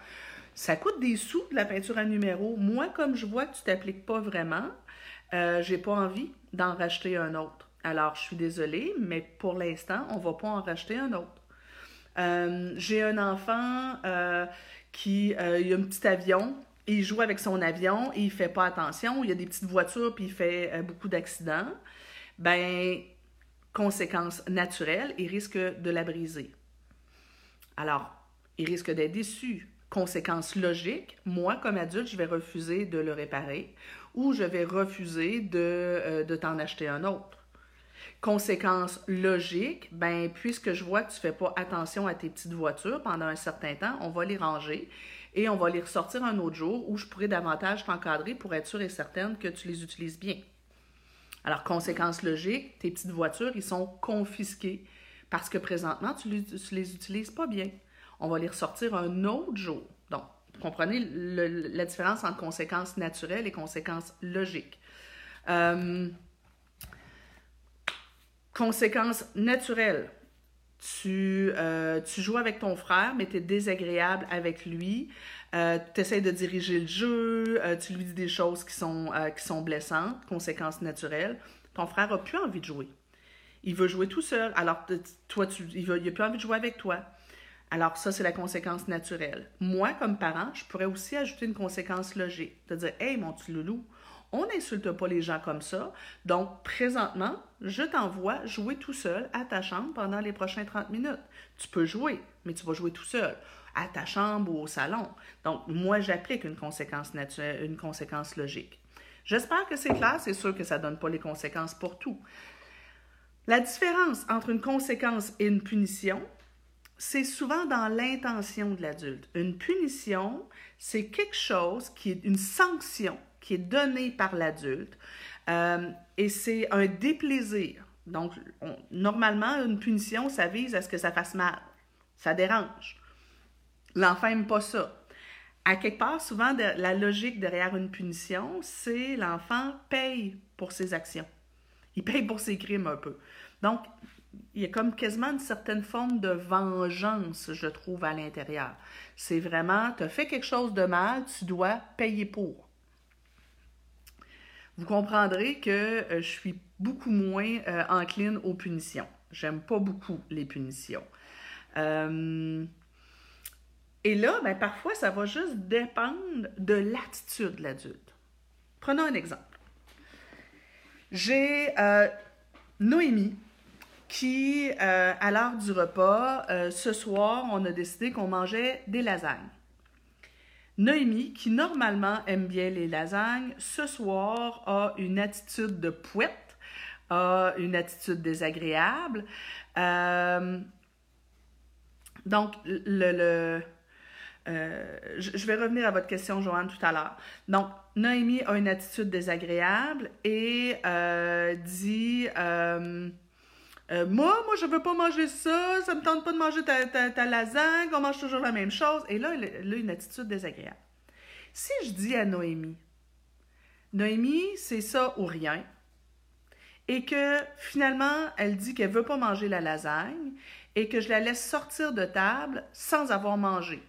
ça coûte des sous de la peinture à numéros. Moi, comme je vois que tu ne t'appliques pas vraiment, euh, je n'ai pas envie d'en racheter un autre. Alors, je suis désolée, mais pour l'instant, on ne va pas en racheter un autre. Euh, j'ai un enfant euh, qui euh, il a un petit avion, il joue avec son avion, et il ne fait pas attention, il y a des petites voitures, puis il fait euh, beaucoup d'accidents. Bien, conséquence naturelle, il risque de la briser. Alors, il risque d'être déçu. Conséquence logique, moi, comme adulte, je vais refuser de le réparer ou je vais refuser de, euh, de t'en acheter un autre. Conséquence logique, bien, puisque je vois que tu ne fais pas attention à tes petites voitures pendant un certain temps, on va les ranger et on va les ressortir un autre jour où je pourrai davantage t'encadrer pour être sûre et certaine que tu les utilises bien. Alors, conséquence logique, tes petites voitures, ils sont confisquées parce que présentement, tu les, tu les utilises pas bien. On va les ressortir un autre jour. Donc, comprenez le, la différence entre conséquences naturelles et conséquences logiques. Euh, Conséquence naturelle, tu, euh, tu joues avec ton frère, mais tu es désagréable avec lui, euh, tu essaies de diriger le jeu, euh, tu lui dis des choses qui sont, euh, qui sont blessantes, conséquence naturelle, ton frère n'a plus envie de jouer. Il veut jouer tout seul, alors toi, tu, il n'a plus envie de jouer avec toi. Alors ça, c'est la conséquence naturelle. Moi, comme parent, je pourrais aussi ajouter une conséquence logique, de dire « Hey, mon petit loulou, on n'insulte pas les gens comme ça. Donc, présentement, je t'envoie jouer tout seul à ta chambre pendant les prochaines trente minutes. Tu peux jouer, mais tu vas jouer tout seul, à ta chambre ou au salon. Donc, moi, j'applique une conséquence naturelle, une conséquence logique. J'espère que c'est clair. C'est sûr que ça ne donne pas les conséquences pour tout. La différence entre une conséquence et une punition, c'est souvent dans l'intention de l'adulte. Une punition, c'est quelque chose qui est une sanction qui est donné par l'adulte, euh, et c'est un déplaisir. Donc, on, normalement, une punition, ça vise à ce que ça fasse mal, ça dérange. L'enfant n'aime pas ça. À quelque part, souvent, de, la logique derrière une punition, c'est l'enfant paye pour ses actions. Il paye pour ses crimes un peu. Donc, il y a comme quasiment une certaine forme de vengeance, je trouve, à l'intérieur. C'est vraiment, tu as fait quelque chose de mal, tu dois payer pour. Vous comprendrez que euh, je suis beaucoup moins euh, encline aux punitions. J'aime pas beaucoup les punitions. Euh, et là, ben, parfois, ça va juste dépendre de l'attitude de l'adulte. Prenons un exemple. J'ai euh, Noémie qui, euh, à l'heure du repas, euh, ce soir, on a décidé qu'on mangeait des lasagnes. Noémie, qui normalement aime bien les lasagnes, ce soir a une attitude de pouette, a une attitude désagréable. Euh, donc, le, le, euh, je vais revenir à votre question, Joanne, tout à l'heure. Donc, Noémie a une attitude désagréable et euh, dit... Euh, Euh, moi, moi, je veux pas manger ça, ça me tente pas de manger ta, ta, ta lasagne, on mange toujours la même chose. Et là, elle a une attitude désagréable. Si je dis à Noémie, Noémie, c'est ça ou rien, et que finalement, elle dit qu'elle veut pas manger la lasagne, et que je la laisse sortir de table sans avoir mangé,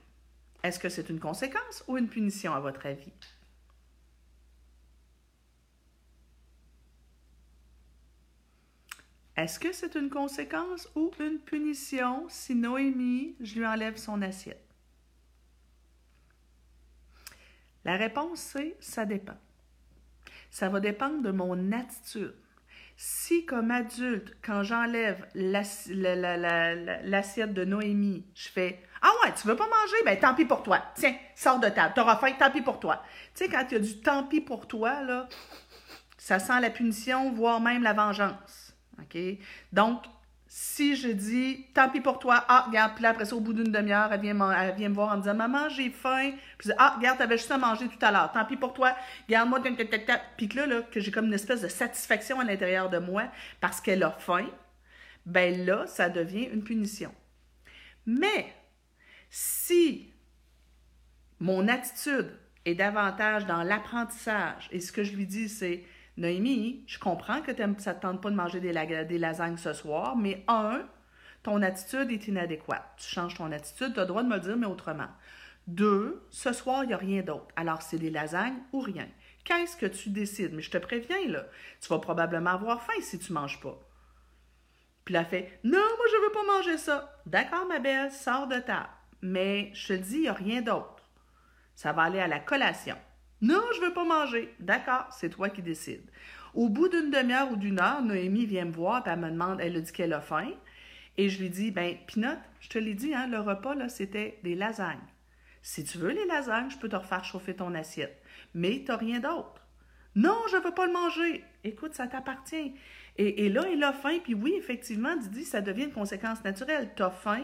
est-ce que c'est une conséquence ou une punition à votre avis? Est-ce que c'est une conséquence ou une punition si Noémie, je lui enlève son assiette? La réponse, c'est ça dépend. Ça va dépendre de mon attitude. Si, comme adulte, quand j'enlève l'assiette la, la, la, la, l'assiette de Noémie, je fais « Ah ouais, tu veux pas manger? Ben tant pis pour toi. Tiens, sors de table. T'auras faim, tant pis pour toi. » Tu sais, quand il y a du « tant pis pour toi », là, ça sent la punition, voire même la vengeance. OK? Donc, si je dis « tant pis pour toi. Ah, regarde, puis là, après ça, au bout d'une demi-heure, elle vient, elle vient me voir en me disant « Maman, j'ai faim. » Puis « Ah, regarde, t'avais juste à manger tout à l'heure. Tant pis pour toi. Regarde-moi. » Puis que là, là, que j'ai comme une espèce de satisfaction à l'intérieur de moi parce qu'elle a faim, ben là, ça devient une punition. Mais si mon attitude est davantage dans l'apprentissage, et ce que je lui dis, c'est « Noémie, je comprends que ça ne te tente pas de manger des, la, des lasagnes ce soir, mais un, ton attitude est inadéquate. Tu changes ton attitude, tu as le droit de me le dire, mais autrement. Deux, ce soir, il n'y a rien d'autre. Alors, c'est des lasagnes ou rien. Qu'est-ce que tu décides? Mais je te préviens, là, tu vas probablement avoir faim si tu ne manges pas. » Puis elle fait « Non, moi, je ne veux pas manger ça. »« D'accord, ma belle, sors de table. Mais je te le dis, il n'y a rien d'autre. Ça va aller à la collation. » « Non, je ne veux pas manger. »« D'accord, c'est toi qui décides. » Au bout d'une demi-heure ou d'une heure, Noémie vient me voir, puis elle me demande, elle a dit qu'elle a faim, et je lui dis, « Bien, Pinotte, je te l'ai dit, hein, le repas, là, c'était des lasagnes. Si tu veux les lasagnes, je peux te refaire chauffer ton assiette, mais tu n'as rien d'autre. »« Non, je ne veux pas le manger. » »« Écoute, ça t'appartient. » Et là, elle a faim, puis oui, effectivement, Didi, ça devient une conséquence naturelle. Tu as faim.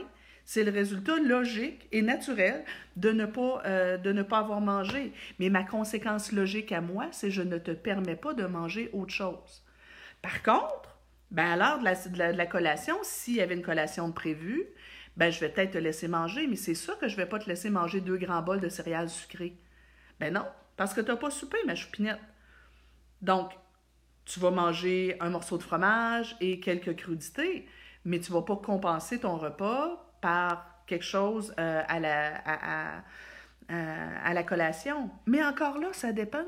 C'est le résultat logique et naturel de ne pas, euh, de ne pas avoir mangé. Mais ma conséquence logique à moi, c'est je ne te permets pas de manger autre chose. Par contre, ben à l'heure de la, de la, de la collation, s'il y avait une collation de prévue, ben je vais peut-être te laisser manger, mais c'est sûr que je ne vais pas te laisser manger deux grands bols de céréales sucrées. Ben non, parce que tu n'as pas soupé, ma choupinette. Donc, tu vas manger un morceau de fromage et quelques crudités, mais tu ne vas pas compenser ton repas par quelque chose euh, à, la, à, à, à, à la collation. Mais encore là, ça dépend.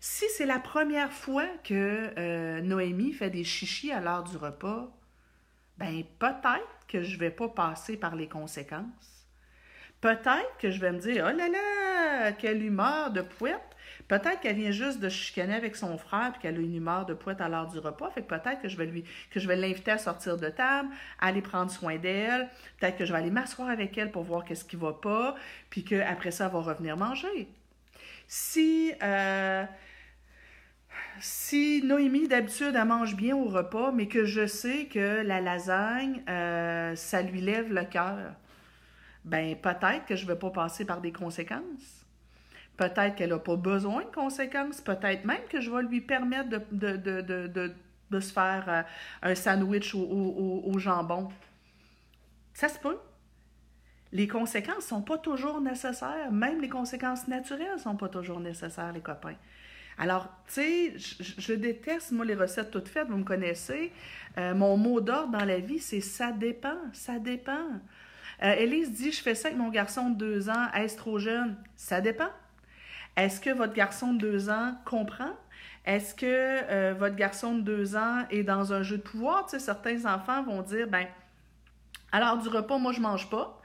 Si c'est la première fois que euh, Noémie fait des chichis à l'heure du repas, bien peut-être que je ne vais pas passer par les conséquences. Peut-être que je vais me dire « Oh là là, quelle humeur de pouette! » Peut-être qu'elle vient juste de chicaner avec son frère puis qu'elle a une humeur de pouette à l'heure du repas. Fait que peut-être que je vais lui, que je vais l'inviter à sortir de table, à aller prendre soin d'elle. Peut-être que je vais aller m'asseoir avec elle pour voir qu'est-ce qui va pas, puis qu'après ça, elle va revenir manger. Si, euh, si Noémie, d'habitude, elle mange bien au repas, mais que je sais que la lasagne, euh, ça lui lève le cœur, bien peut-être que je ne vais pas passer par des conséquences. Peut-être qu'elle n'a pas besoin de conséquences. Peut-être même que je vais lui permettre de, de, de, de, de, de se faire euh, un sandwich au, au, au jambon. Ça se peut. Les conséquences ne sont pas toujours nécessaires. Même les conséquences naturelles ne sont pas toujours nécessaires, les copains. Alors, tu sais, je, je déteste, moi, les recettes toutes faites. Vous me connaissez. Euh, mon mot d'ordre dans la vie, c'est « ça dépend, ça dépend ». Euh, Élise dit « je fais ça avec mon garçon de deux ans. Est-ce trop jeune? » Ça dépend. Est-ce que votre garçon de deux ans comprend? Est-ce que euh, votre garçon de deux ans est dans un jeu de pouvoir? Tu sais, certains enfants vont dire, ben, à l'heure du repas, moi, je ne mange pas,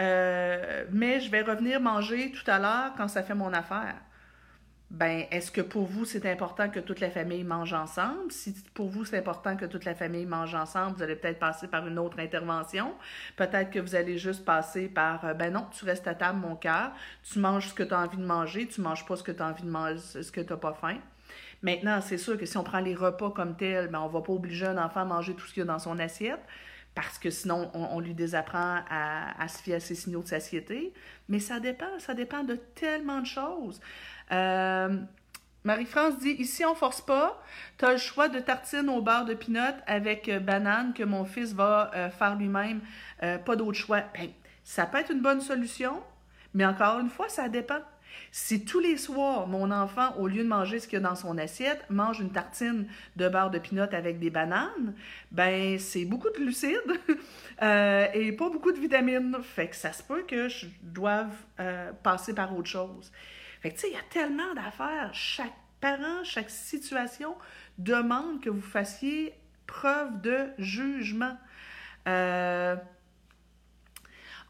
euh, mais je vais revenir manger tout à l'heure quand ça fait mon affaire. Ben, est-ce que pour vous, c'est important que toute la famille mange ensemble? Si pour vous, c'est important que toute la famille mange ensemble, vous allez peut-être passer par une autre intervention. Peut-être que vous allez juste passer par, ben non, tu restes à table, mon cœur, tu manges ce que tu as envie de manger, tu ne manges pas ce que tu as envie de manger, ce que tu n'as pas faim. Maintenant, c'est sûr que si on prend les repas comme tels, ben on ne va pas obliger un enfant à manger tout ce qu'il y a dans son assiette, parce que sinon, on, on lui désapprend à, à se fier à ses signaux de satiété. Mais ça dépend, ça dépend de tellement de choses. Euh, Marie-France dit « Ici, on ne force pas. Tu as le choix de tartines au beurre de peanut avec banane que mon fils va euh, faire lui-même. Euh, pas d'autre choix. » Ben, ça peut être une bonne solution, mais encore une fois, ça dépend. Si tous les soirs, mon enfant, au lieu de manger ce qu'il y a dans son assiette, mange une tartine de beurre de peanut avec des bananes, ben c'est beaucoup de glucides euh, et pas beaucoup de vitamines. Fait que ça se peut que je doive euh, passer par autre chose. Fait que tu sais, il y a tellement d'affaires. Chaque parent, chaque situation demande que vous fassiez preuve de jugement. Euh...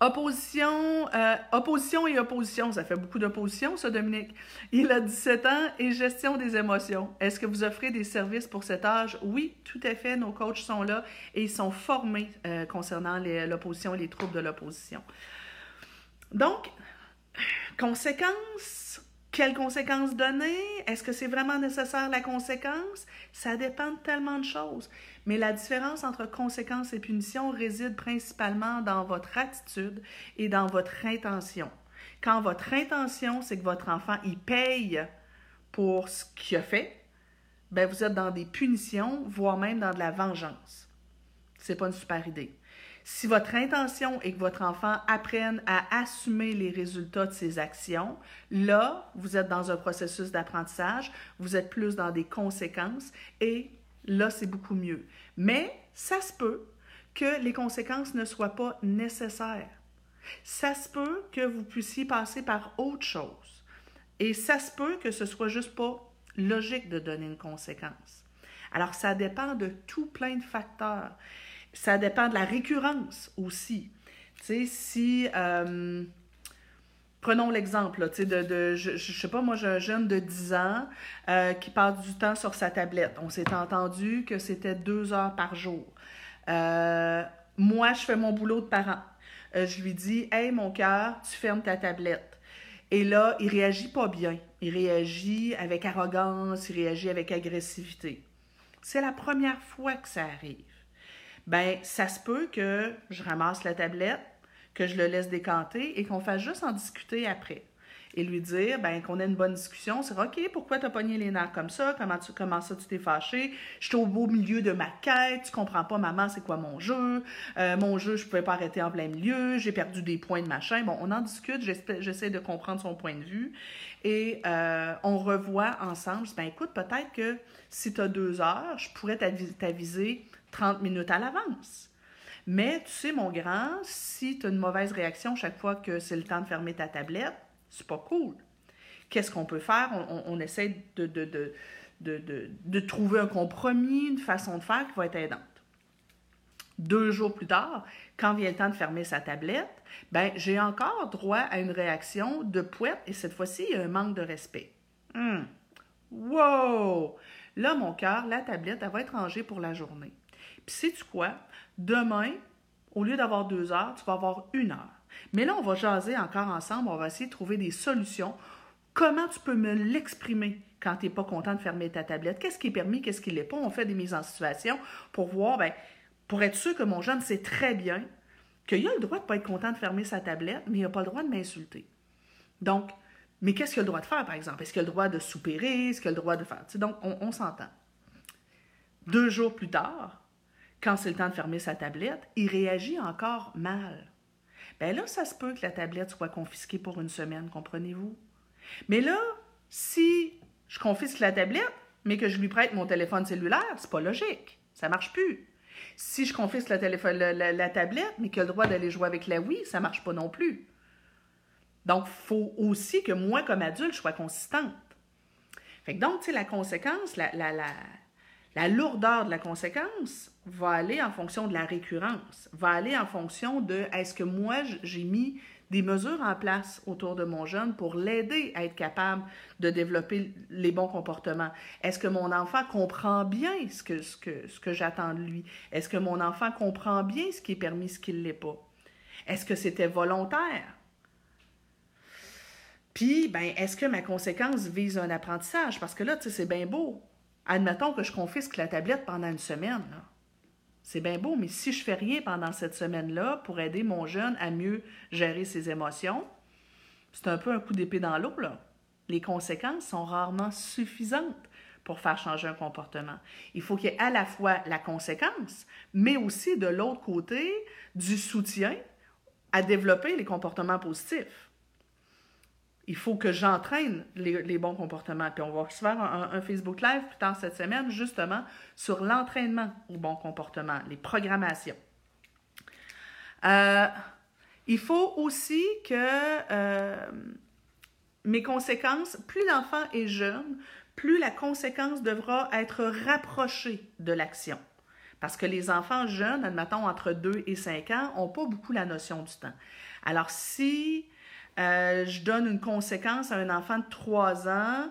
Opposition, euh, opposition et opposition, ça fait beaucoup d'opposition, ça, Dominique. Il a dix-sept ans et gestion des émotions. Est-ce que vous offrez des services pour cet âge? Oui, tout à fait, nos coachs sont là et ils sont formés euh, concernant l'opposition et les troubles de l'opposition. Donc, conséquences, quelles conséquences donner? Est-ce que c'est vraiment nécessaire la conséquence? Ça dépend de tellement de choses. Mais la différence entre conséquences et punition réside principalement dans votre attitude et dans votre intention. Quand votre intention, c'est que votre enfant, il paye pour ce qu'il a fait, bien, vous êtes dans des punitions, voire même dans de la vengeance. C'est pas une super idée. Si votre intention est que votre enfant apprenne à assumer les résultats de ses actions, là, vous êtes dans un processus d'apprentissage, vous êtes plus dans des conséquences et là, c'est beaucoup mieux. Mais ça se peut que les conséquences ne soient pas nécessaires. Ça se peut que vous puissiez passer par autre chose. Et ça se peut que ce soit juste pas logique de donner une conséquence. Alors, ça dépend de tout plein de facteurs. Ça dépend de la récurrence aussi. Tu sais, si... Euh, prenons l'exemple, tu sais, de, de, je, je sais pas, moi, j'ai un jeune de dix ans euh, qui passe du temps sur sa tablette. On s'est entendu que c'était deux heures par jour. Euh, moi, je fais mon boulot de parent. Euh, je lui dis, « Hey, mon cœur, tu fermes ta tablette. » Et là, il réagit pas bien. Il réagit avec arrogance, il réagit avec agressivité. C'est la première fois que ça arrive. Bien, ça se peut que je ramasse la tablette, que je le laisse décanter et qu'on fasse juste en discuter après. Et lui dire, bien, qu'on ait une bonne discussion sur « OK, pourquoi t'as pogné les nerfs comme ça? Comment, tu, comment ça tu t'es fâché? Je suis au beau milieu de ma quête. Tu comprends pas, maman, c'est quoi mon jeu? Euh, mon jeu, je pouvais pas arrêter en plein milieu. J'ai perdu des points de machin. » Bon, on en discute. J'essaie de comprendre son point de vue. Et euh, on revoit ensemble. « Bien, écoute, peut-être que si t'as deux heures, je pourrais t'aviser trente minutes à l'avance. Mais tu sais, mon grand, si tu as une mauvaise réaction chaque fois que c'est le temps de fermer ta tablette, c'est pas cool. Qu'est-ce qu'on peut faire? On, on, on essaie de, de, de, de, de, de trouver un compromis, une façon de faire qui va être aidante. Deux jours plus tard, quand vient le temps de fermer sa tablette, ben j'ai encore droit à une réaction de pouette et cette fois-ci, il y a un manque de respect. Hum! Wow! Là, mon cœur, la tablette, elle va être rangée pour la journée. Puis, sais-tu quoi? Demain, au lieu d'avoir deux heures, tu vas avoir une heure. Mais là, on va jaser encore ensemble, on va essayer de trouver des solutions. Comment tu peux me l'exprimer quand tu n'es pas content de fermer ta tablette? Qu'est-ce qui est permis, qu'est-ce qui ne l'est pas? On fait des mises en situation pour voir, bien, pour être sûr que mon jeune sait très bien qu'il a le droit de ne pas être content de fermer sa tablette, mais il n'a pas le droit de m'insulter. Donc, mais qu'est-ce qu'il a le droit de faire, par exemple? Est-ce qu'il a le droit de soupirer? Est-ce qu'il a le droit de faire? Tu sais, donc, on, on s'entend. Deux jours plus tard, quand c'est le temps de fermer sa tablette, il réagit encore mal. Bien là, ça se peut que la tablette soit confisquée pour une semaine, comprenez-vous? Mais là, si je confisque la tablette, mais que je lui prête mon téléphone cellulaire, c'est pas logique, ça marche plus. Si je confisque la, la, la, la tablette, mais qu'il a le droit d'aller jouer avec la Wii, ça marche pas non plus. Donc, il faut aussi que moi, comme adulte, je sois consistante. Fait que donc, tu sais, la conséquence, la... la, la La lourdeur de la conséquence va aller en fonction de la récurrence, va aller en fonction de « est-ce que moi, j'ai mis des mesures en place autour de mon jeune pour l'aider à être capable de développer les bons comportements? Est-ce que mon enfant comprend bien ce que, ce que, ce que j'attends de lui? Est-ce que mon enfant comprend bien ce qui est permis, ce qui ne l'est pas? Est-ce que c'était volontaire? » Puis, ben, est-ce que ma conséquence vise un apprentissage? Parce que là, tu sais, c'est bien beau. Admettons que je confisque la tablette pendant une semaine. Là. C'est bien beau, mais si je ne fais rien pendant cette semaine-là pour aider mon jeune à mieux gérer ses émotions, c'est un peu un coup d'épée dans l'eau. Là. Les conséquences sont rarement suffisantes pour faire changer un comportement. Il faut qu'il y ait à la fois la conséquence, mais aussi de l'autre côté, du soutien à développer les comportements positifs. Il faut que j'entraîne les, les bons comportements. Puis on va se faire un, un Facebook Live plus tard cette semaine, justement, sur l'entraînement aux bons comportements, les programmations. Euh, il faut aussi que euh, mes conséquences, plus l'enfant est jeune, plus la conséquence devra être rapprochée de l'action. Parce que les enfants jeunes, admettons entre deux et cinq ans, n'ont pas beaucoup la notion du temps. Alors, si euh, je donne une conséquence à un enfant de trois ans,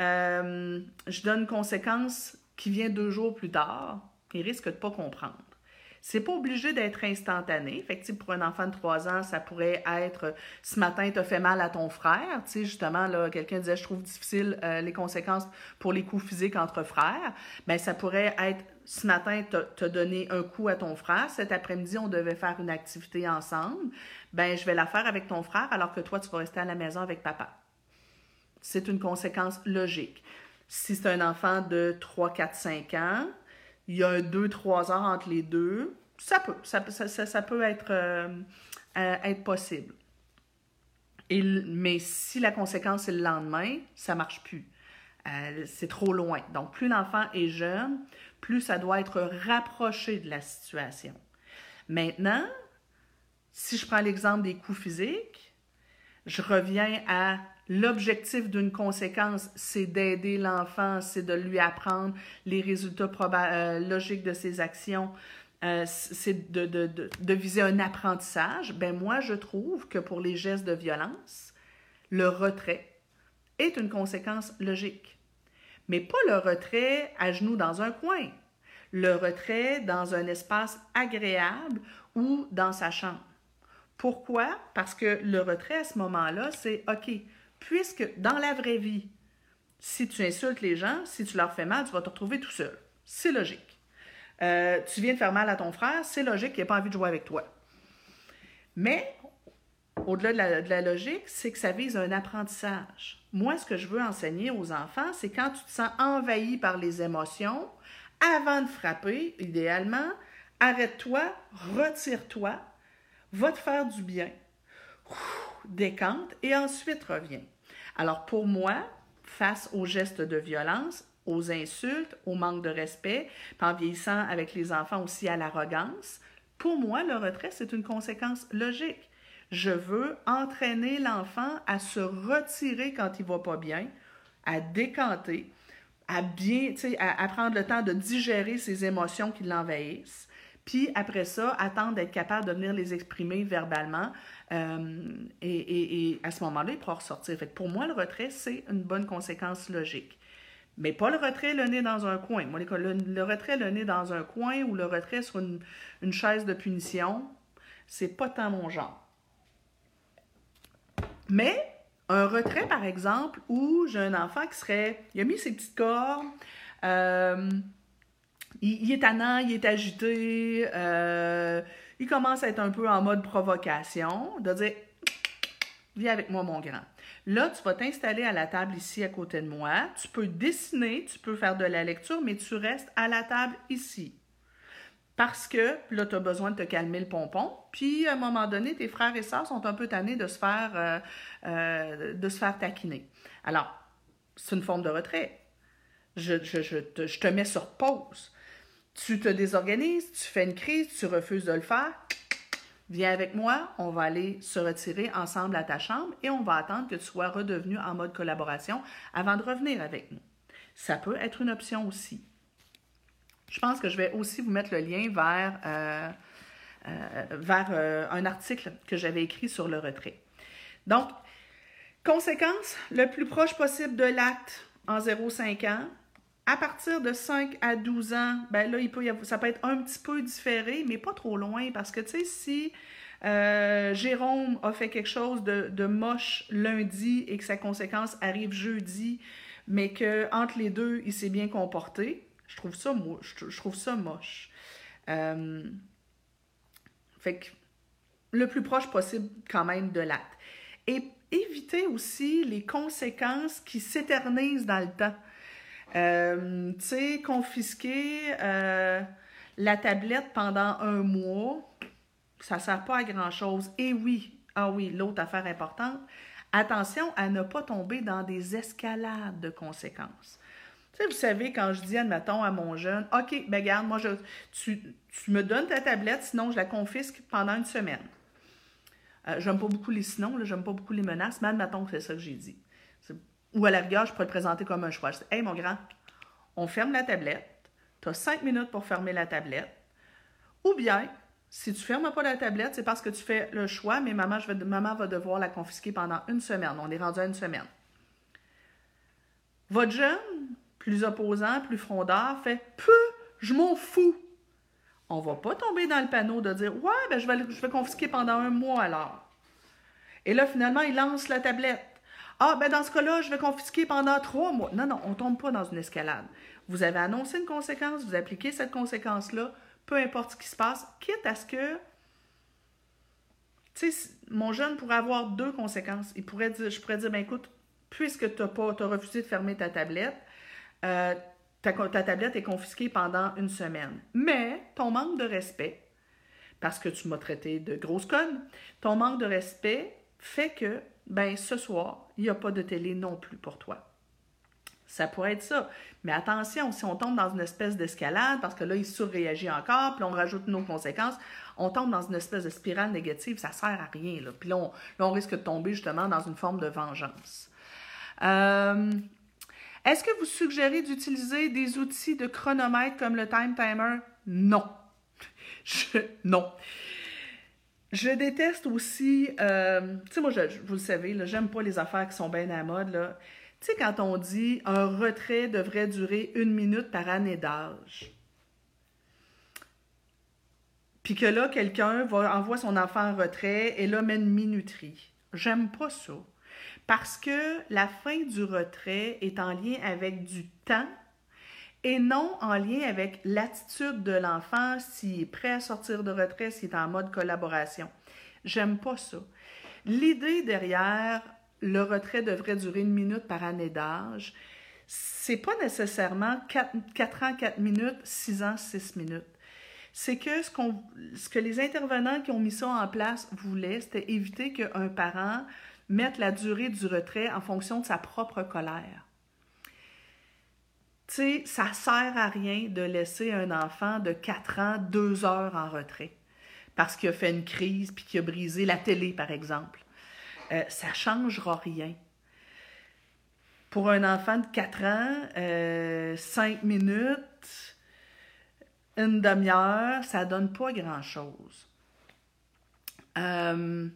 euh, je donne une conséquence qui vient deux jours plus tard, il risque de ne pas comprendre. C'est pas obligé d'être instantané. Fait que, pour un enfant de trois ans, ça pourrait être « ce matin, tu as fait mal à ton frère ». Tu sais, justement, là, quelqu'un disait « je trouve difficile euh, les conséquences pour les coups physiques entre frères ». Bien, ça pourrait être « ce matin, tu as donné un coup à ton frère. Cet après-midi, on devait faire une activité ensemble. Bien, je vais la faire avec ton frère alors que toi, tu vas rester à la maison avec papa. » C'est une conséquence logique. Si c'est un enfant de trois, quatre, cinq ans, il y a un deux, trois heures entre les deux, ça peut, ça, ça, ça, ça peut être, euh, euh, être possible. Et, mais si la conséquence est le lendemain, ça ne marche plus. Euh, c'est trop loin. Donc, plus l'enfant est jeune, plus ça doit être rapproché de la situation. Maintenant, si je prends l'exemple des coups physiques, je reviens à... L'objectif d'une conséquence, c'est d'aider l'enfant, c'est de lui apprendre les résultats proba- euh, logiques de ses actions, euh, c'est de, de, de, de viser un apprentissage. Bien, moi, je trouve que pour les gestes de violence, le retrait est une conséquence logique. Mais pas le retrait à genoux dans un coin, le retrait dans un espace agréable ou dans sa chambre. Pourquoi? Parce que le retrait à ce moment-là, c'est « OK ». Puisque dans la vraie vie, si tu insultes les gens, si tu leur fais mal, tu vas te retrouver tout seul. C'est logique. Euh, tu viens de faire mal à ton frère, c'est logique qu'il n'ait pas envie de jouer avec toi. Mais, au-delà de la, de la logique, c'est que ça vise un apprentissage. Moi, ce que je veux enseigner aux enfants, c'est quand tu te sens envahi par les émotions, avant de frapper, idéalement, arrête-toi, retire-toi, va te faire du bien. Ouh! Décante et ensuite revient. Alors pour moi, face aux gestes de violence, aux insultes, au manque de respect, en vieillissant avec les enfants aussi à l'arrogance, pour moi, le retrait, c'est une conséquence logique. Je veux entraîner l'enfant à se retirer quand il ne va pas bien, à décanter, à bien, tu sais, à, à prendre le temps de digérer ses émotions qui l'envahissent. Puis après ça, attendre d'être capable de venir les exprimer verbalement euh, et, et, et à ce moment-là, il pourra ressortir. Fait que pour moi, le retrait, c'est une bonne conséquence logique. Mais pas le retrait le nez dans un coin. Moi, le, le retrait le nez dans un coin ou le retrait sur une, une chaise de punition, c'est pas tant mon genre. Mais un retrait, par exemple, où j'ai un enfant qui serait... Il a mis ses petites cordes... Euh, Il, il est tannant, il est agité, euh, il commence à être un peu en mode provocation, de dire « viens avec moi mon grand ». Là, tu vas t'installer à la table ici à côté de moi, tu peux dessiner, tu peux faire de la lecture, mais tu restes à la table ici. Parce que là, tu as besoin de te calmer le pompon, puis à un moment donné, tes frères et sœurs sont un peu tannés de se faire, euh, euh, de se faire taquiner. Alors, c'est une forme de retrait. Je, je, je, te, je te mets sur pause. Tu te désorganises, tu fais une crise, tu refuses de le faire. Viens avec moi, on va aller se retirer ensemble à ta chambre et on va attendre que tu sois redevenu en mode collaboration avant de revenir avec nous. Ça peut être une option aussi. Je pense que je vais aussi vous mettre le lien vers, euh, euh, vers euh, un article que j'avais écrit sur le retrait. Donc, conséquence, le plus proche possible de l'acte en zéro à cinq ans. À partir de cinq à douze ans, ben là, il peut y avoir, ça peut être un petit peu différé, mais pas trop loin, parce que, tu sais, si euh, Jérôme a fait quelque chose de, de moche lundi et que sa conséquence arrive jeudi, mais qu'entre les deux, il s'est bien comporté, je trouve ça, mo- je, je trouve ça moche. Euh, fait que le plus proche possible, quand même, de l'acte. Et éviter aussi les conséquences qui s'éternisent dans le temps. Euh, tu sais, confisquer euh, la tablette pendant un mois, ça ne sert pas à grand-chose. Et oui, ah oui, l'autre affaire importante, attention à ne pas tomber dans des escalades de conséquences. Tu sais, vous savez, quand je dis, admettons, à mon jeune, « OK, ben garde, moi, je, tu, tu me donnes ta tablette, sinon je la confisque pendant une semaine. » Euh, j'aime pas beaucoup les sinon, là, j'aime pas beaucoup les menaces, mais admettons que c'est ça que j'ai dit. C'est... Ou à la rigueur, je pourrais le présenter comme un choix. Je dis, hey, mon grand, on ferme la tablette, tu as cinq minutes pour fermer la tablette. Ou bien, si tu ne fermes pas la tablette, c'est parce que tu fais le choix, mais maman, je vais, maman va devoir la confisquer pendant une semaine. On est rendu à une semaine. Votre jeune, plus opposant, plus frondeur, fait « Peu, je m'en fous ». On ne va pas tomber dans le panneau de dire « Ouais, ben, je vais, je vais confisquer pendant un mois alors ». Et là, finalement, il lance la tablette. « Ah, ben dans ce cas-là, je vais confisquer pendant trois mois ». Non, non, on ne tombe pas dans une escalade. Vous avez annoncé une conséquence, vous appliquez cette conséquence-là, peu importe ce qui se passe, quitte à ce que, tu sais, mon jeune pourrait avoir deux conséquences. Il pourrait dire, je pourrais dire, ben écoute, puisque tu as pas, tu as refusé de fermer ta tablette, euh, ta, ta tablette est confisquée pendant une semaine. Mais ton manque de respect, parce que tu m'as traité de grosse conne, ton manque de respect fait que, ben ce soir, il n'y a pas de télé non plus pour toi. Ça pourrait être ça. Mais attention, si on tombe dans une espèce d'escalade, parce que là, il surréagit encore, puis on rajoute nos conséquences, on tombe dans une espèce de spirale négative, ça ne sert à rien. Là. Puis là on, là, on risque de tomber justement dans une forme de vengeance. Euh, est-ce que vous suggérez d'utiliser des outils de chronomètre comme le Time Timer? Non. Je, non. Je déteste aussi... Euh, tu sais, moi, je, je, vous le savez, là, j'aime pas les affaires qui sont bien à la mode, là. Tu sais, quand on dit « un retrait devrait durer une minute par année d'âge », puis que là, quelqu'un envoie son enfant en retrait et là, met une minuterie. J'aime pas ça. Parce que la fin du retrait est en lien avec du temps et non en lien avec l'attitude de l'enfant, s'il est prêt à sortir de retrait, s'il est en mode collaboration. J'aime pas ça. L'idée derrière... le retrait devrait durer une minute par année d'âge. C'est pas nécessairement quatre ans, quatre minutes, six ans, six minutes. C'est que ce, qu'on, ce que les intervenants qui ont mis ça en place voulaient, c'était éviter qu'un parent mette la durée du retrait en fonction de sa propre colère. Tu sais, ça sert à rien de laisser un enfant de quatre ans, deux heures en retrait, parce qu'il a fait une crise puis qu'il a brisé la télé, par exemple. Euh, ça ne changera rien. Pour un enfant de quatre ans, euh, cinq minutes, une demi-heure, ça ne donne pas grand-chose. Euh,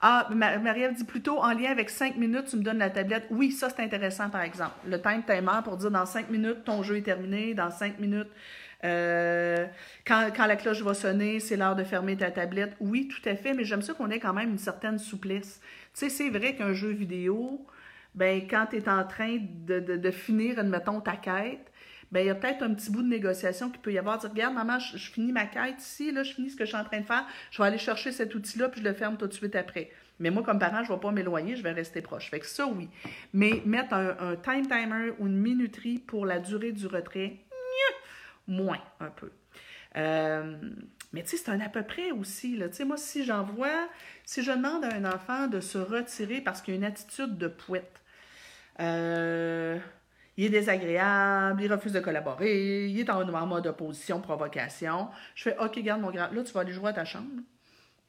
ah, Marie-Ève dit plutôt, en lien avec cinq minutes, tu me donnes la tablette. Oui, ça c'est intéressant par exemple. Le time timer pour dire dans cinq minutes, ton jeu est terminé, dans cinq minutes, euh, quand, quand la cloche va sonner, c'est l'heure de fermer ta tablette. Oui, tout à fait, mais j'aime ça qu'on ait quand même une certaine souplesse. Tu sais, c'est vrai qu'un jeu vidéo, ben, quand tu es en train de, de, de finir, admettons, ta quête, ben, il y a peut-être un petit bout de négociation qui peut y avoir. Dire, regarde, maman, je, je finis ma quête ici, là, je finis ce que je suis en train de faire, je vais aller chercher cet outil-là, puis je le ferme tout de suite après. Mais moi, comme parent, je ne vais pas m'éloigner, je vais rester proche. Fait que ça, oui. Mais mettre un, un time timer ou une minuterie pour la durée du retrait, moins un peu. Euh, mais tu sais, c'est un à peu près aussi, là. Tu sais, moi, si j'envoie, si je demande à un enfant de se retirer parce qu'il a une attitude de pouette, euh, il est désagréable, il refuse de collaborer, il est en mode opposition, provocation. Je fais « Ok, garde mon grand, là, tu vas aller jouer à ta chambre.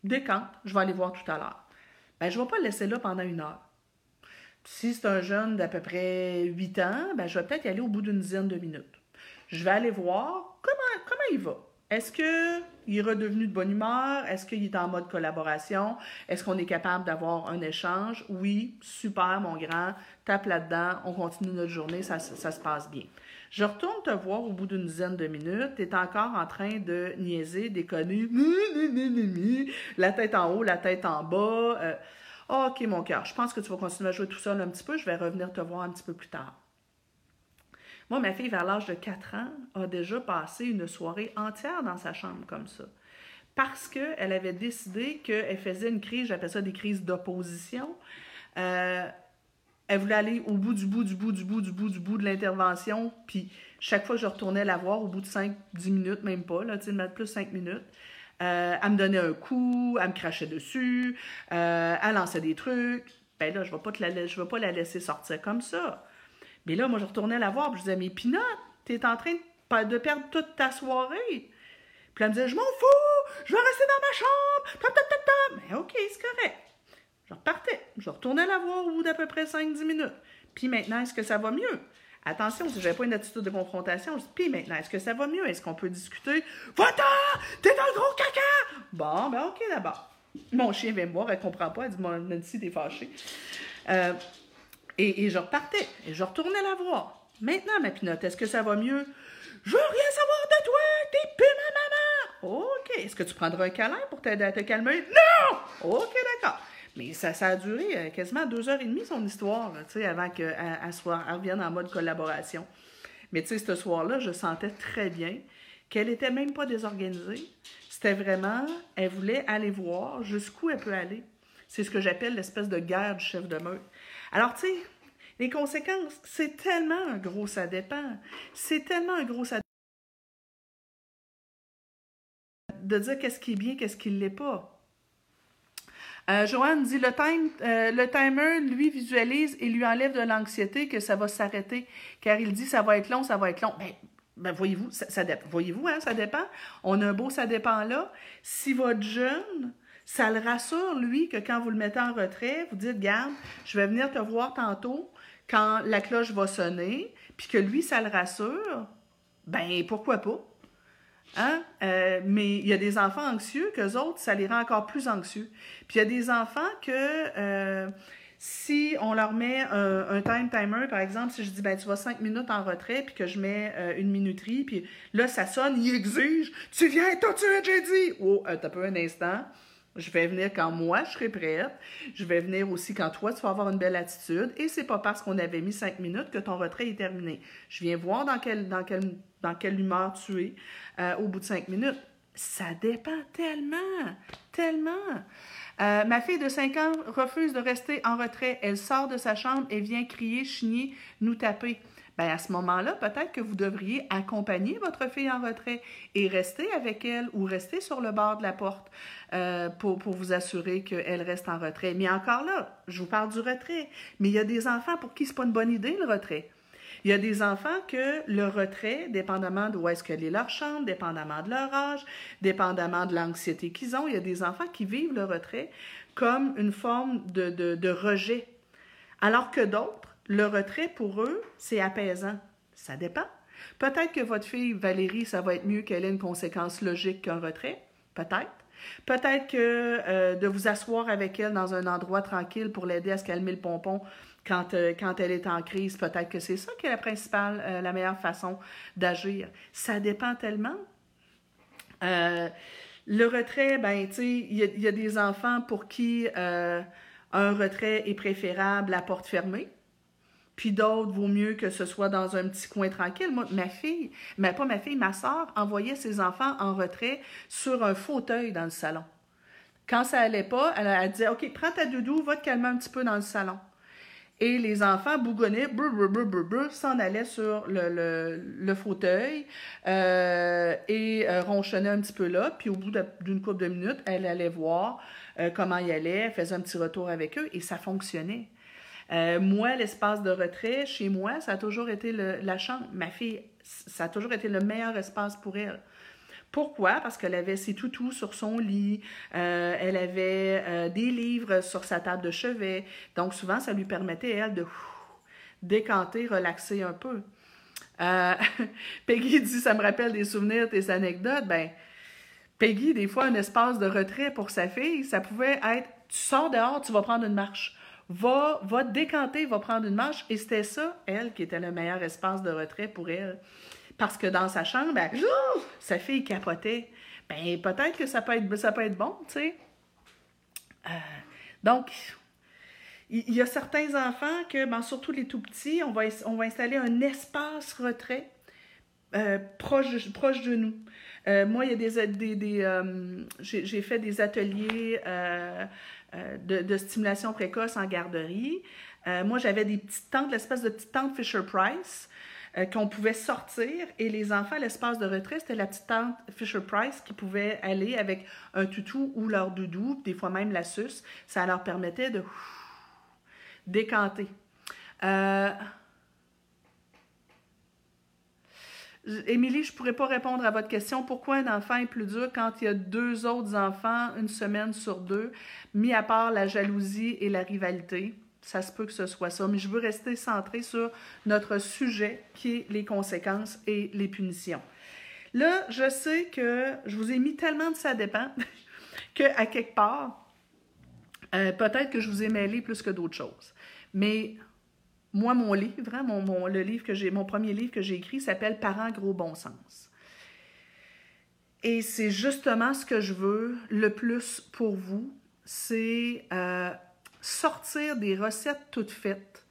Dès quand? Je vais aller voir tout à l'heure. » Bien, je ne vais pas le laisser là pendant une heure. Si c'est un jeune d'à peu près huit ans, bien, je vais peut-être y aller au bout d'une dizaine de minutes. Je vais aller voir comment, comment il va. Est-ce qu'il est redevenu de bonne humeur? Est-ce qu'il est en mode collaboration? Est-ce qu'on est capable d'avoir un échange? Oui, super, mon grand, tape là-dedans, on continue notre journée, ça, ça, ça se passe bien. Je retourne te voir au bout d'une dizaine de minutes, tu es encore en train de niaiser, déconner, la tête en haut, la tête en bas. Euh, OK, mon cœur, je pense que tu vas continuer à jouer tout seul un petit peu, je vais revenir te voir un petit peu plus tard. Moi, ma fille, vers l'âge de quatre ans, a déjà passé une soirée entière dans sa chambre comme ça. Parce qu'elle avait décidé qu'elle faisait une crise, j'appelle ça des crises d'opposition. Euh, elle voulait aller au bout du bout, du bout, du bout, du bout, du bout de l'intervention. Puis chaque fois que je retournais la voir, au bout de cinq, dix minutes, même pas, là, tu sais, plus cinq minutes, euh, elle me donnait un coup, elle me crachait dessus, euh, elle lançait des trucs. Ben là, je ne vais pas te la, je vais pas la laisser sortir comme ça. Mais là, moi, je retournais la voir, puis je disais, mais Pinot, t'es en train de perdre toute ta soirée. Puis elle me disait, je m'en fous, je vais rester dans ma chambre, ta, ta, ta, ta. Mais OK, c'est correct. Je repartais, je retournais la voir au bout d'à peu près cinq à dix minutes. Puis maintenant, est-ce que ça va mieux? Attention, si j'avais pas une attitude de confrontation, je dis, puis maintenant, est-ce que ça va mieux? Est-ce qu'on peut discuter? Va-t'en! T'es un gros caca! Bon, ben OK d'abord. Mon chien vient me voir, elle comprend pas, elle dit, mon Nancy, t'es fâchée. Euh, et, et je repartais, et je retournais la voir. Maintenant, ma pinotte, est-ce que ça va mieux? Je veux rien savoir de toi! T'es plus ma maman! OK, est-ce que tu prendras un câlin pour t'aider à te calmer? Non! OK, d'accord. Mais ça, ça a duré quasiment deux heures et demie, son histoire, tu sais, avant qu'elle elle revienne en mode collaboration. Mais tu sais, ce soir-là, je sentais très bien qu'elle n'était même pas désorganisée. C'était vraiment, elle voulait aller voir jusqu'où elle peut aller. C'est ce que j'appelle l'espèce de guerre du chef de meute. Alors, tu sais, les conséquences, c'est tellement un gros ça dépend. C'est tellement un gros ça dépend. De dire qu'est-ce qui est bien, qu'est-ce qui ne l'est pas. Euh, Joanne dit, le, time, euh, le timer, lui, visualise et lui enlève de l'anxiété que ça va s'arrêter, car il dit, ça va être long, ça va être long. Ben, ben voyez-vous, ça, ça, voyez-vous, hein, ça dépend. On a un beau ça dépend là. Si votre jeune, ça le rassure, lui, que quand vous le mettez en retrait, vous dites, garde, je vais venir te voir tantôt quand la cloche va sonner, puis que lui, ça le rassure, ben pourquoi pas? Hein? Euh, mais il y a des enfants anxieux qu'eux autres, ça les rend encore plus anxieux. Puis il y a des enfants que euh, si on leur met un, un time timer, par exemple, si je dis, ben tu vas cinq minutes en retrait, puis que je mets euh, une minuterie, puis là, ça sonne, il exige, tu viens tout de suite, j'ai dit! Oh, euh, t'as pas un instant, je vais venir quand moi, je serai prête, je vais venir aussi quand toi, tu vas avoir une belle attitude, et c'est pas parce qu'on avait mis cinq minutes que ton retrait est terminé. Je viens voir dans quel... Dans quel dans quelle humeur tu es euh, au bout de cinq minutes. Ça dépend tellement, tellement. Euh, ma fille de cinq ans refuse de rester en retrait. Elle sort de sa chambre et vient crier, chigner, nous taper. Bien, à ce moment-là, peut-être que vous devriez accompagner votre fille en retrait et rester avec elle ou rester sur le bord de la porte euh, pour, pour vous assurer qu'elle reste en retrait. Mais encore là, je vous parle du retrait. Mais il y a des enfants pour qui ce n'est pas une bonne idée, le retrait. Il y a des enfants que le retrait, dépendamment d'où est-ce qu'elle est leur chambre, dépendamment de leur âge, dépendamment de l'anxiété qu'ils ont, il y a des enfants qui vivent le retrait comme une forme de, de, de rejet. Alors que d'autres, le retrait pour eux, c'est apaisant. Ça dépend. Peut-être que votre fille Valérie, ça va être mieux qu'elle ait une conséquence logique qu'un retrait. Peut-être. Peut-être que euh, de vous asseoir avec elle dans un endroit tranquille pour l'aider à se calmer le pompon quand, euh, quand elle est en crise, peut-être que c'est ça qui est la principale, euh, la meilleure façon d'agir. Ça dépend tellement. Euh, le retrait, ben, tu sais, il y, y a des enfants pour qui euh, un retrait est préférable à porte fermée. Puis d'autres, vaut mieux que ce soit dans un petit coin tranquille. Moi, ma fille, mais pas ma fille, ma sœur envoyait ses enfants en retrait sur un fauteuil dans le salon. Quand ça allait pas, elle, elle disait, OK, prends ta doudou, va te calmer un petit peu dans le salon. Et les enfants bougonnaient, brr, brr, brr, brr, brr, s'en allaient sur le, le, le fauteuil euh, et euh, ronchonnaient un petit peu là. Puis au bout de, d'une couple de minutes, elle allait voir euh, comment il allait, elle faisait un petit retour avec eux et ça fonctionnait. Euh, moi, l'espace de retrait, chez moi, ça a toujours été le, la chambre. Ma fille, ça a toujours été le meilleur espace pour elle. Pourquoi? Parce qu'elle avait ses toutous sur son lit, euh, elle avait euh, des livres sur sa table de chevet. Donc, souvent, ça lui permettait, elle, de ouf, décanter, relaxer un peu. Euh, Peggy dit, ça me rappelle des souvenirs, des anecdotes. Ben, Peggy, des fois, un espace de retrait pour sa fille, ça pouvait être, tu sors dehors, tu vas prendre une marche. Va, va décanter, va prendre une marche. Et c'était ça, elle, qui était le meilleur espace de retrait pour elle. Parce que dans sa chambre, elle, oh, sa fille capotait. Bien, peut-être que ça peut être, ça peut être bon, tu sais. Euh, donc, il y, y a certains enfants que, ben, surtout les tout-petits, on va, on va installer un espace retrait euh, proche, de, proche de nous. Euh, moi, il y a des... des, des euh, j'ai, j'ai fait des ateliers... Euh, De, de stimulation précoce en garderie. Euh, moi, j'avais des petites tentes, l'espèce de petite tente Fisher-Price euh, qu'on pouvait sortir et les enfants, à l'espace de retrait, c'était la petite tente Fisher-Price qui pouvait aller avec un toutou ou leur doudou, des fois même la suce. Ça leur permettait de ouf, décanter. Euh, Émilie, je ne pourrais pas répondre à votre question. Pourquoi un enfant est plus dur quand il y a deux autres enfants une semaine sur deux, mis à part la jalousie et la rivalité? ça se peut que ce soit ça, mais je veux rester centrée sur notre sujet qui est les conséquences et les punitions. Là, je sais que je vous ai mis tellement de ça dépend qu'à quelque part, euh, peut-être que je vous ai mêlé plus que d'autres choses. Mais moi, mon livre, hein, mon, mon, le livre que j'ai, mon premier livre que j'ai écrit s'appelle « Parents gros bon sens ». Et c'est justement ce que je veux le plus pour vous, c'est euh, sortir des recettes toutes faites,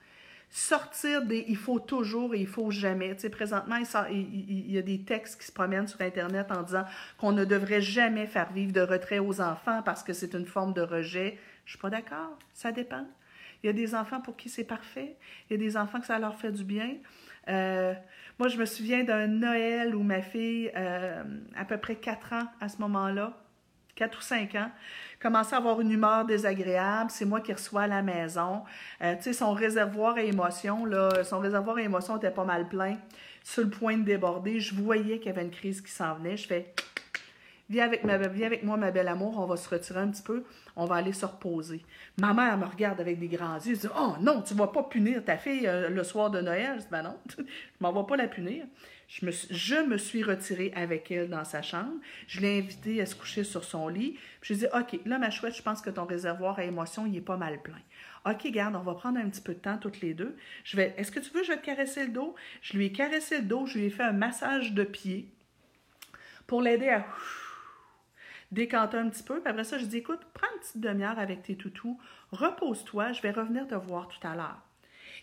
sortir des « il faut toujours et il faut jamais ». Tu sais, présentement, il, sort, il, il y a des textes qui se promènent sur Internet en disant qu'on ne devrait jamais faire vivre de retrait aux enfants parce que c'est une forme de rejet. Je ne suis pas d'accord, ça dépend. Il y a des enfants pour qui c'est parfait, il y a des enfants que ça leur fait du bien. Euh, moi, je me souviens d'un Noël où ma fille, euh, à peu près quatre ans à ce moment-là, quatre ou cinq ans, commençait à avoir une humeur désagréable. C'est moi qui reçois à la maison. Euh, tu sais, son réservoir à émotions, là, son réservoir à émotions était pas mal plein, sur le point de déborder. Je voyais qu'il y avait une crise qui s'en venait. Je fais « Viens avec, ma, viens avec moi, ma belle amour, on va se retirer un petit peu, on va aller se reposer. » Ma mère me regarde avec des grands yeux, elle dit « Oh non, tu ne vas pas punir ta fille euh, le soir de Noël. » Je dis « Ben non, je ne m'en vais pas la punir. » Je me, je me suis retirée avec elle dans sa chambre. Je l'ai invitée à se coucher sur son lit. Puis je lui ai dit « OK, là ma chouette, je pense que ton réservoir à émotions, il est pas mal plein. » OK, garde, on va prendre un petit peu de temps toutes les deux. Je vais, est-ce que tu veux, je vais te caresser le dos? Je lui ai caressé le dos, je lui ai fait un massage de pied pour l'aider à décanter un petit peu. Puis après ça, je dis, écoute, prends une petite demi-heure avec tes toutous, repose-toi, je vais revenir te voir tout à l'heure.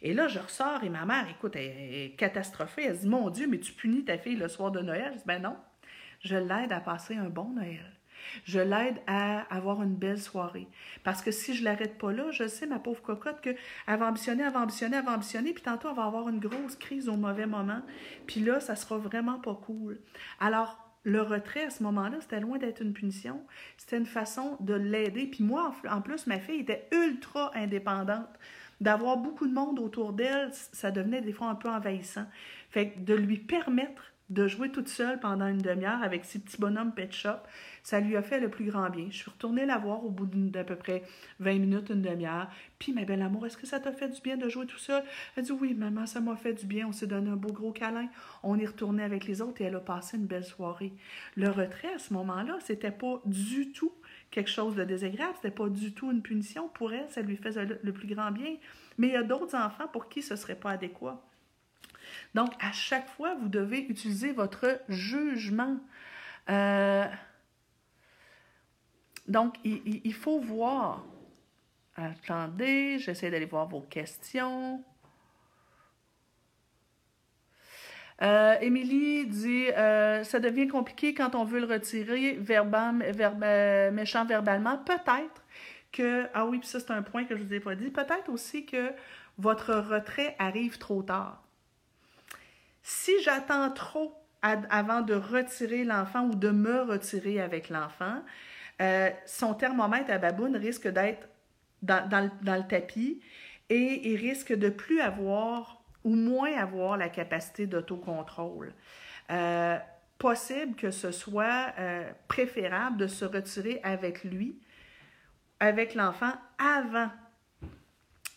Et là, je ressors et ma mère, écoute, elle est catastrophée. Elle se dit, mon Dieu, mais tu punis ta fille le soir de Noël. Je dis, ben non, je l'aide à passer un bon Noël. Je l'aide à avoir une belle soirée. Parce que si je ne l'arrête pas là, je sais, ma pauvre cocotte, qu'elle va ambitionner, elle va ambitionner, elle va ambitionner, puis tantôt, elle va avoir une grosse crise au mauvais moment. Puis là, ça ne sera vraiment pas cool. Alors, le retrait, à ce moment-là, c'était loin d'être une punition. C'était une façon de l'aider. Puis moi, en plus, ma fille était ultra indépendante. D'avoir beaucoup de monde autour d'elle, ça devenait des fois un peu envahissant. Fait que de lui permettre de jouer toute seule pendant une demi-heure avec ses petits bonhommes pet shop, ça lui a fait le plus grand bien. Je suis retournée la voir au bout d'à peu près vingt minutes, une demi-heure. Puis, ma belle amour, est-ce que ça t'a fait du bien de jouer tout seul? Elle dit, oui, maman, ça m'a fait du bien. On s'est donné un beau gros câlin. On est retourné avec les autres et elle a passé une belle soirée. Le retrait, à ce moment-là, c'était pas du tout quelque chose de désagréable, c'était pas du tout une punition. Pour elle, ça lui faisait le plus grand bien. Mais il y a d'autres enfants pour qui ce serait pas adéquat. Donc, à chaque fois, vous devez utiliser votre jugement. Euh, donc, il, il, il faut voir. Attendez, j'essaie d'aller voir vos questions. Euh, Émilie dit euh, « Ça devient compliqué quand on veut le retirer verbal, verba, méchant verbalement. » Peut-être que... Ah oui, puis ça, c'est un point que je ne vous ai pas dit. Peut-être aussi que votre retrait arrive trop tard. Si j'attends trop à, avant de retirer l'enfant ou de me retirer avec l'enfant, euh, son thermomètre à baboune risque d'être dans, dans, dans le tapis et il risque de plus avoir ou moins avoir la capacité d'autocontrôle. Euh, possible que ce soit euh, préférable de se retirer avec lui, avec l'enfant, avant.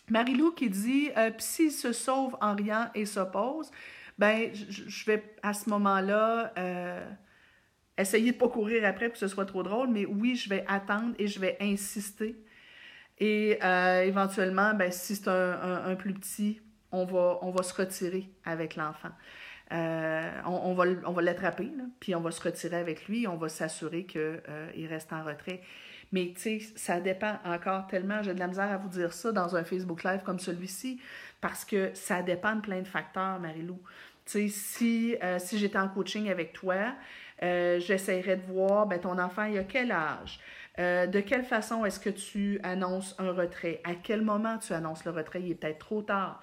Marie-Lou qui dit euh, « S'il se sauve en riant et s'oppose », bien, je vais à ce moment-là euh, essayer de ne pas courir après pour que ce soit trop drôle, mais oui, je vais attendre et je vais insister. Et euh, éventuellement, bien, si c'est un, un, un plus petit, on va, on va se retirer avec l'enfant. Euh, on, on va, on va l'attraper, là, puis on va se retirer avec lui, on va s'assurer qu'il euh, reste en retrait. Mais tu sais, ça dépend encore tellement, j'ai de la misère à vous dire ça dans un Facebook Live comme celui-ci, parce que ça dépend de plein de facteurs, Marie-Lou. Tu sais, si, euh, si j'étais en coaching avec toi, euh, j'essaierais de voir, ben, ton enfant, il a quel âge? Euh, de quelle façon est-ce que tu annonces un retrait? À quel moment tu annonces le retrait? Il est peut-être trop tard.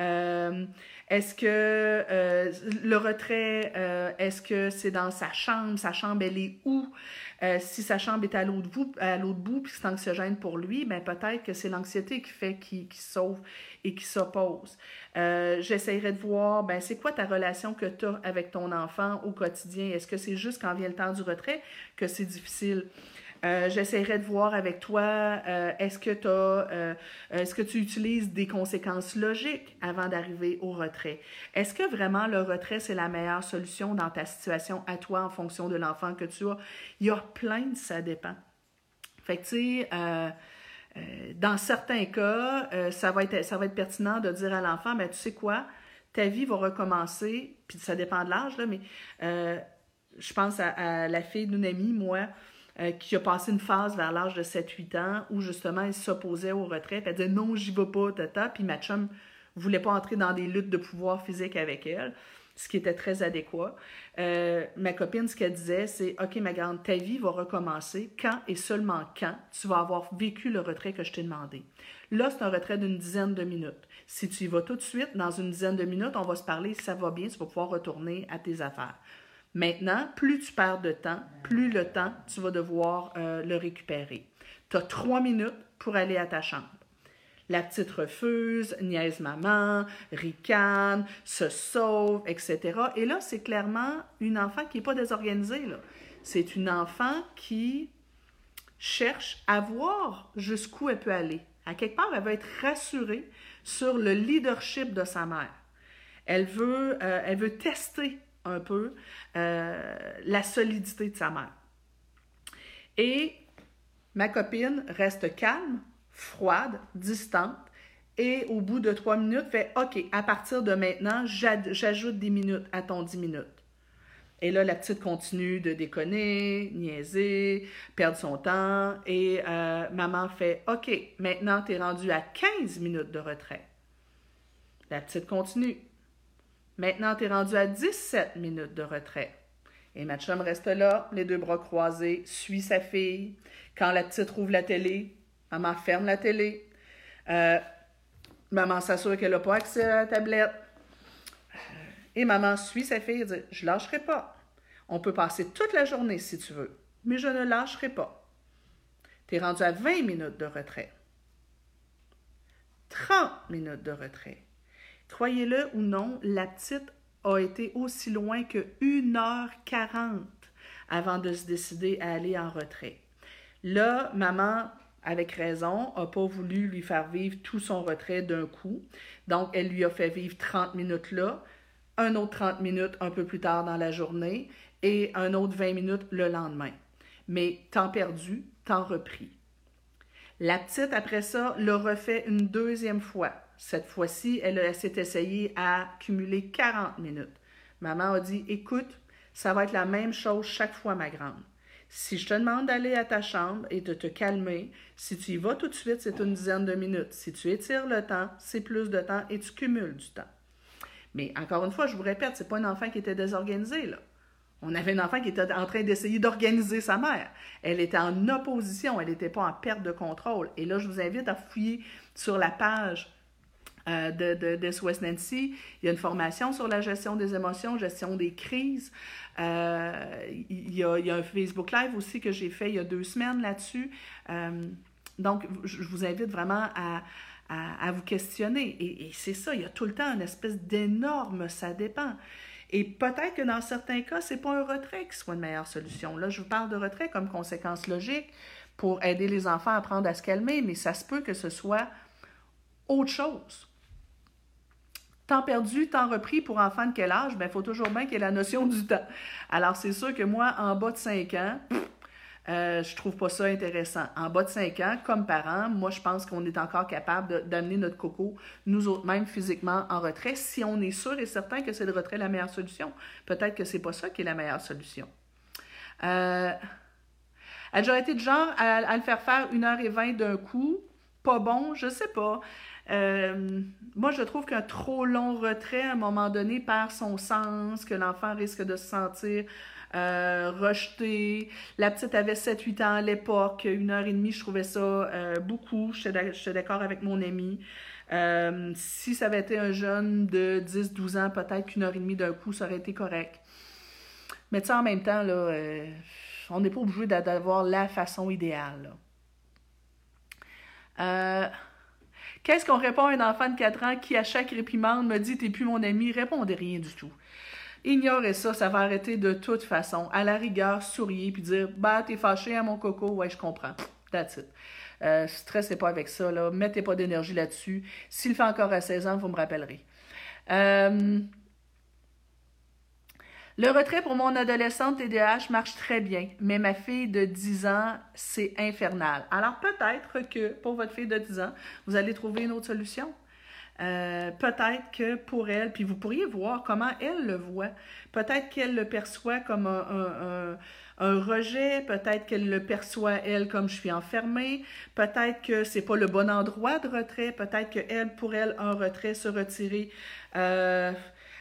Euh, est-ce que euh, le retrait, euh, est-ce que c'est dans sa chambre? Sa chambre, elle est où? Euh, si sa chambre est à l'autre bout, à l'autre bout puis c'est anxiogène pour lui, bien peut-être que c'est l'anxiété qui fait qu'il, qu'il sauve et qu'il s'oppose. Euh, j'essaierai de voir, bien, c'est quoi ta relation que tu as avec ton enfant au quotidien? Est-ce que c'est juste quand vient le temps du retrait que c'est difficile? Euh, j'essaierai de voir avec toi, euh, est-ce que tu as, euh, est-ce que tu utilises des conséquences logiques avant d'arriver au retrait? Est-ce que vraiment le retrait, c'est la meilleure solution dans ta situation à toi en fonction de l'enfant que tu as? Il y a plein de ça dépend. Fait que tu sais, euh, euh, dans certains cas, euh, ça va être, ça va être pertinent de dire à l'enfant, mais tu sais quoi, ta vie va recommencer, puis ça dépend de l'âge, là, mais euh, je pense à, à la fille d'une amie, moi, Euh, qui a passé une phase vers l'âge de sept huit ans où, justement, elle s'opposait au retrait. Puis elle disait « Non, j'y vais pas, tata. » Puis ma chum ne voulait pas entrer dans des luttes de pouvoir physique avec elle, ce qui était très adéquat. Euh, ma copine, ce qu'elle disait, c'est « OK, ma grande, ta vie va recommencer quand et seulement quand tu vas avoir vécu le retrait que je t'ai demandé. Là, c'est un retrait d'une dizaine de minutes. Si tu y vas tout de suite, dans une dizaine de minutes, on va se parler, si ça va bien, tu vas pouvoir retourner à tes affaires. » Maintenant, plus tu perds de temps, plus le temps, tu vas devoir euh, le récupérer. Tu as trois minutes pour aller à ta chambre. La petite refuse, niaise maman, ricane, se sauve, et cetera. Et là, c'est clairement une enfant qui n'est pas désorganisée, là. C'est une enfant qui cherche à voir jusqu'où elle peut aller. À quelque part, elle va être rassurée sur le leadership de sa mère. Elle veut, euh, elle veut tester un peu, euh, la solidité de sa mère. Et ma copine reste calme, froide, distante, et au bout de trois minutes, fait « OK, à partir de maintenant, j'ajoute des minutes à ton dix minutes. » Et là, la petite continue de déconner, niaiser, perdre son temps, et euh, maman fait « OK, maintenant, t'es rendue à quinze minutes de retrait. » La petite continue. Maintenant, tu es rendu à dix-sept minutes de retrait. Et ma chum reste là, les deux bras croisés, suit sa fille. Quand la petite rouvre la télé, maman ferme la télé. Euh, maman s'assure qu'elle n'a pas accès à la tablette. Et maman suit sa fille et dit « Je ne lâcherai pas. On peut passer toute la journée si tu veux, mais je ne lâcherai pas. » Tu es rendu à vingt minutes de retrait. trente minutes de retrait. Croyez-le ou non, la petite a été aussi loin que une heure quarante avant de se décider à aller en retrait. Là, maman, avec raison, n'a pas voulu lui faire vivre tout son retrait d'un coup. Donc, elle lui a fait vivre trente minutes là, un autre trente minutes un peu plus tard dans la journée et un autre vingt minutes le lendemain. Mais temps perdu, temps repris. La petite, après ça, le refait une deuxième fois. Cette fois-ci, elle, elle s'est essayée à cumuler quarante minutes. Maman a dit « Écoute, ça va être la même chose chaque fois, ma grande. Si je te demande d'aller à ta chambre et de te calmer, si tu y vas tout de suite, c'est une dizaine de minutes. Si tu étires le temps, c'est plus de temps et tu cumules du temps. » Mais encore une fois, je vous répète, c'est pas un enfant qui était désorganisé, là. On avait une enfant qui était en train d'essayer d'organiser sa mère. Elle était en opposition, elle n'était pas en perte de contrôle. Et là, je vous invite à fouiller sur la page Euh, de, de, de S O S Nancy. Il y a une formation sur la gestion des émotions, gestion des crises. Euh, il, y a, il y a un Facebook Live aussi que j'ai fait il y a deux semaines là-dessus. Euh, donc, je vous invite vraiment à, à, à vous questionner. Et, et c'est ça, il y a tout le temps une espèce d'énorme « ça dépend ». Et peut-être que dans certains cas, ce n'est pas un retrait qui soit une meilleure solution. Là, je vous parle de retrait comme conséquence logique pour aider les enfants à apprendre à se calmer, mais ça se peut que ce soit autre chose. Temps perdu, temps repris pour enfants de quel âge? Il ben, faut toujours bien qu'il y ait la notion du temps. Alors, c'est sûr que moi, en bas de cinq ans, pff, euh, je trouve pas ça intéressant. En bas de cinq ans, comme parents, moi, je pense qu'on est encore capable d'amener notre coco, nous autres même physiquement, en retrait, si on est sûr et certain que c'est le retrait la meilleure solution. Peut-être que c'est pas ça qui est la meilleure solution. Euh, elle aurait été du genre à, à le faire faire une heure vingt d'un coup. Pas bon, je sais pas. Euh, moi, je trouve qu'un trop long retrait, à un moment donné, perd son sens, que l'enfant risque de se sentir euh, rejeté. La petite avait sept huit ans à l'époque, une heure et demie, je trouvais ça euh, beaucoup. J'étais d'accord avec mon ami. Euh, si ça avait été un jeune de dix douze ans, peut-être qu'une heure et demie d'un coup, ça aurait été correct. Mais tu sais, en même temps, là, euh, on n'est pas obligé d'avoir la façon idéale, là. Euh, qu'est-ce qu'on répond à un enfant de quatre ans qui, à chaque réprimande, me dit « T'es plus mon ami », répondez rien du tout. Ignorez ça, ça va arrêter de toute façon. À la rigueur, souriez puis dire « Bah, t'es fâché à mon coco, ouais, je comprends. » That's it. Euh, stressez pas avec ça, là. Mettez pas d'énergie là-dessus. S'il fait encore à seize ans, vous me rappellerez. Euh... Le retrait pour mon adolescente T D A H marche très bien, mais ma fille de dix ans, c'est infernal. Alors peut-être que pour votre fille de dix ans, vous allez trouver une autre solution. Euh, peut-être que pour elle, puis vous pourriez voir comment elle le voit. Peut-être qu'elle le perçoit comme un, un, un, un rejet, peut-être qu'elle le perçoit, elle, comme je suis enfermée, peut-être que c'est pas le bon endroit de retrait, peut-être que elle, pour elle, un retrait, se retirer... Euh,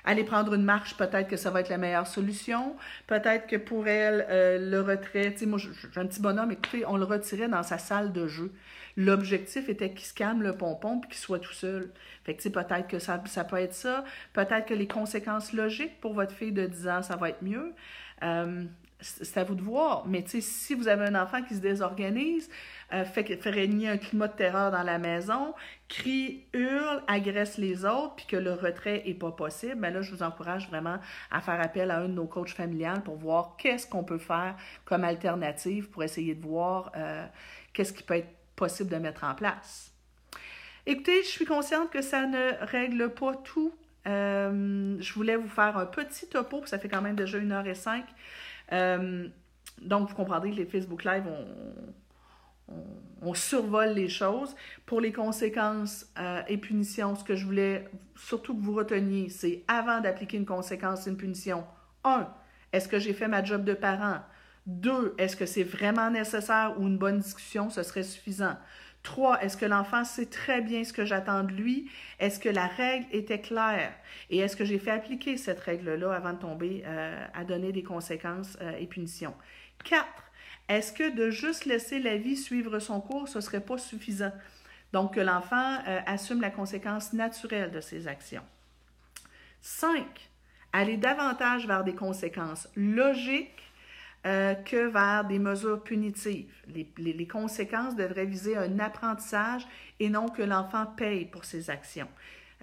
Aller prendre une marche, peut-être que ça va être la meilleure solution. Peut-être que pour elle, euh, le retrait... Tu sais, moi, j'ai un petit bonhomme, écoutez, on le retirait dans sa salle de jeu. L'objectif était qu'il se calme le pompon puis qu'il soit tout seul. Fait que, tu sais, peut-être que ça, ça peut être ça. Peut-être que les conséquences logiques pour votre fille de dix ans, ça va être mieux. Euh, c'est à vous de voir. Mais, tu sais, si vous avez un enfant qui se désorganise, euh, fait, fait régner un climat de terreur dans la maison, crie, hurle, agresse les autres, puis que le retrait n'est pas possible, bien là, je vous encourage vraiment à faire appel à un de nos coachs familiales pour voir qu'est-ce qu'on peut faire comme alternative pour essayer de voir euh, qu'est-ce qui peut être possible de mettre en place. Écoutez, je suis consciente que ça ne règle pas tout. Euh, je voulais vous faire un petit topo, puis ça fait quand même déjà une heure et cinq. Euh, donc, vous comprendrez que les Facebook Live, on... On, on survole les choses. Pour les conséquences euh, et punitions, ce que je voulais surtout que vous reteniez, c'est avant d'appliquer une conséquence et une punition, un, est-ce que j'ai fait ma job de parent? deux, est-ce que c'est vraiment nécessaire ou une bonne discussion, ce serait suffisant? trois, est-ce que l'enfant sait très bien ce que j'attends de lui? Est-ce que la règle était claire? Et est-ce que j'ai fait appliquer cette règle-là avant de tomber euh, à donner des conséquences euh, et punitions? quatre, est-ce que de juste laisser la vie suivre son cours, ce ne serait pas suffisant? Donc, que l'enfant euh, assume la conséquence naturelle de ses actions. cinq. Aller davantage vers des conséquences logiques euh, que vers des mesures punitives. Les, les, les conséquences devraient viser un apprentissage et non que l'enfant paye pour ses actions.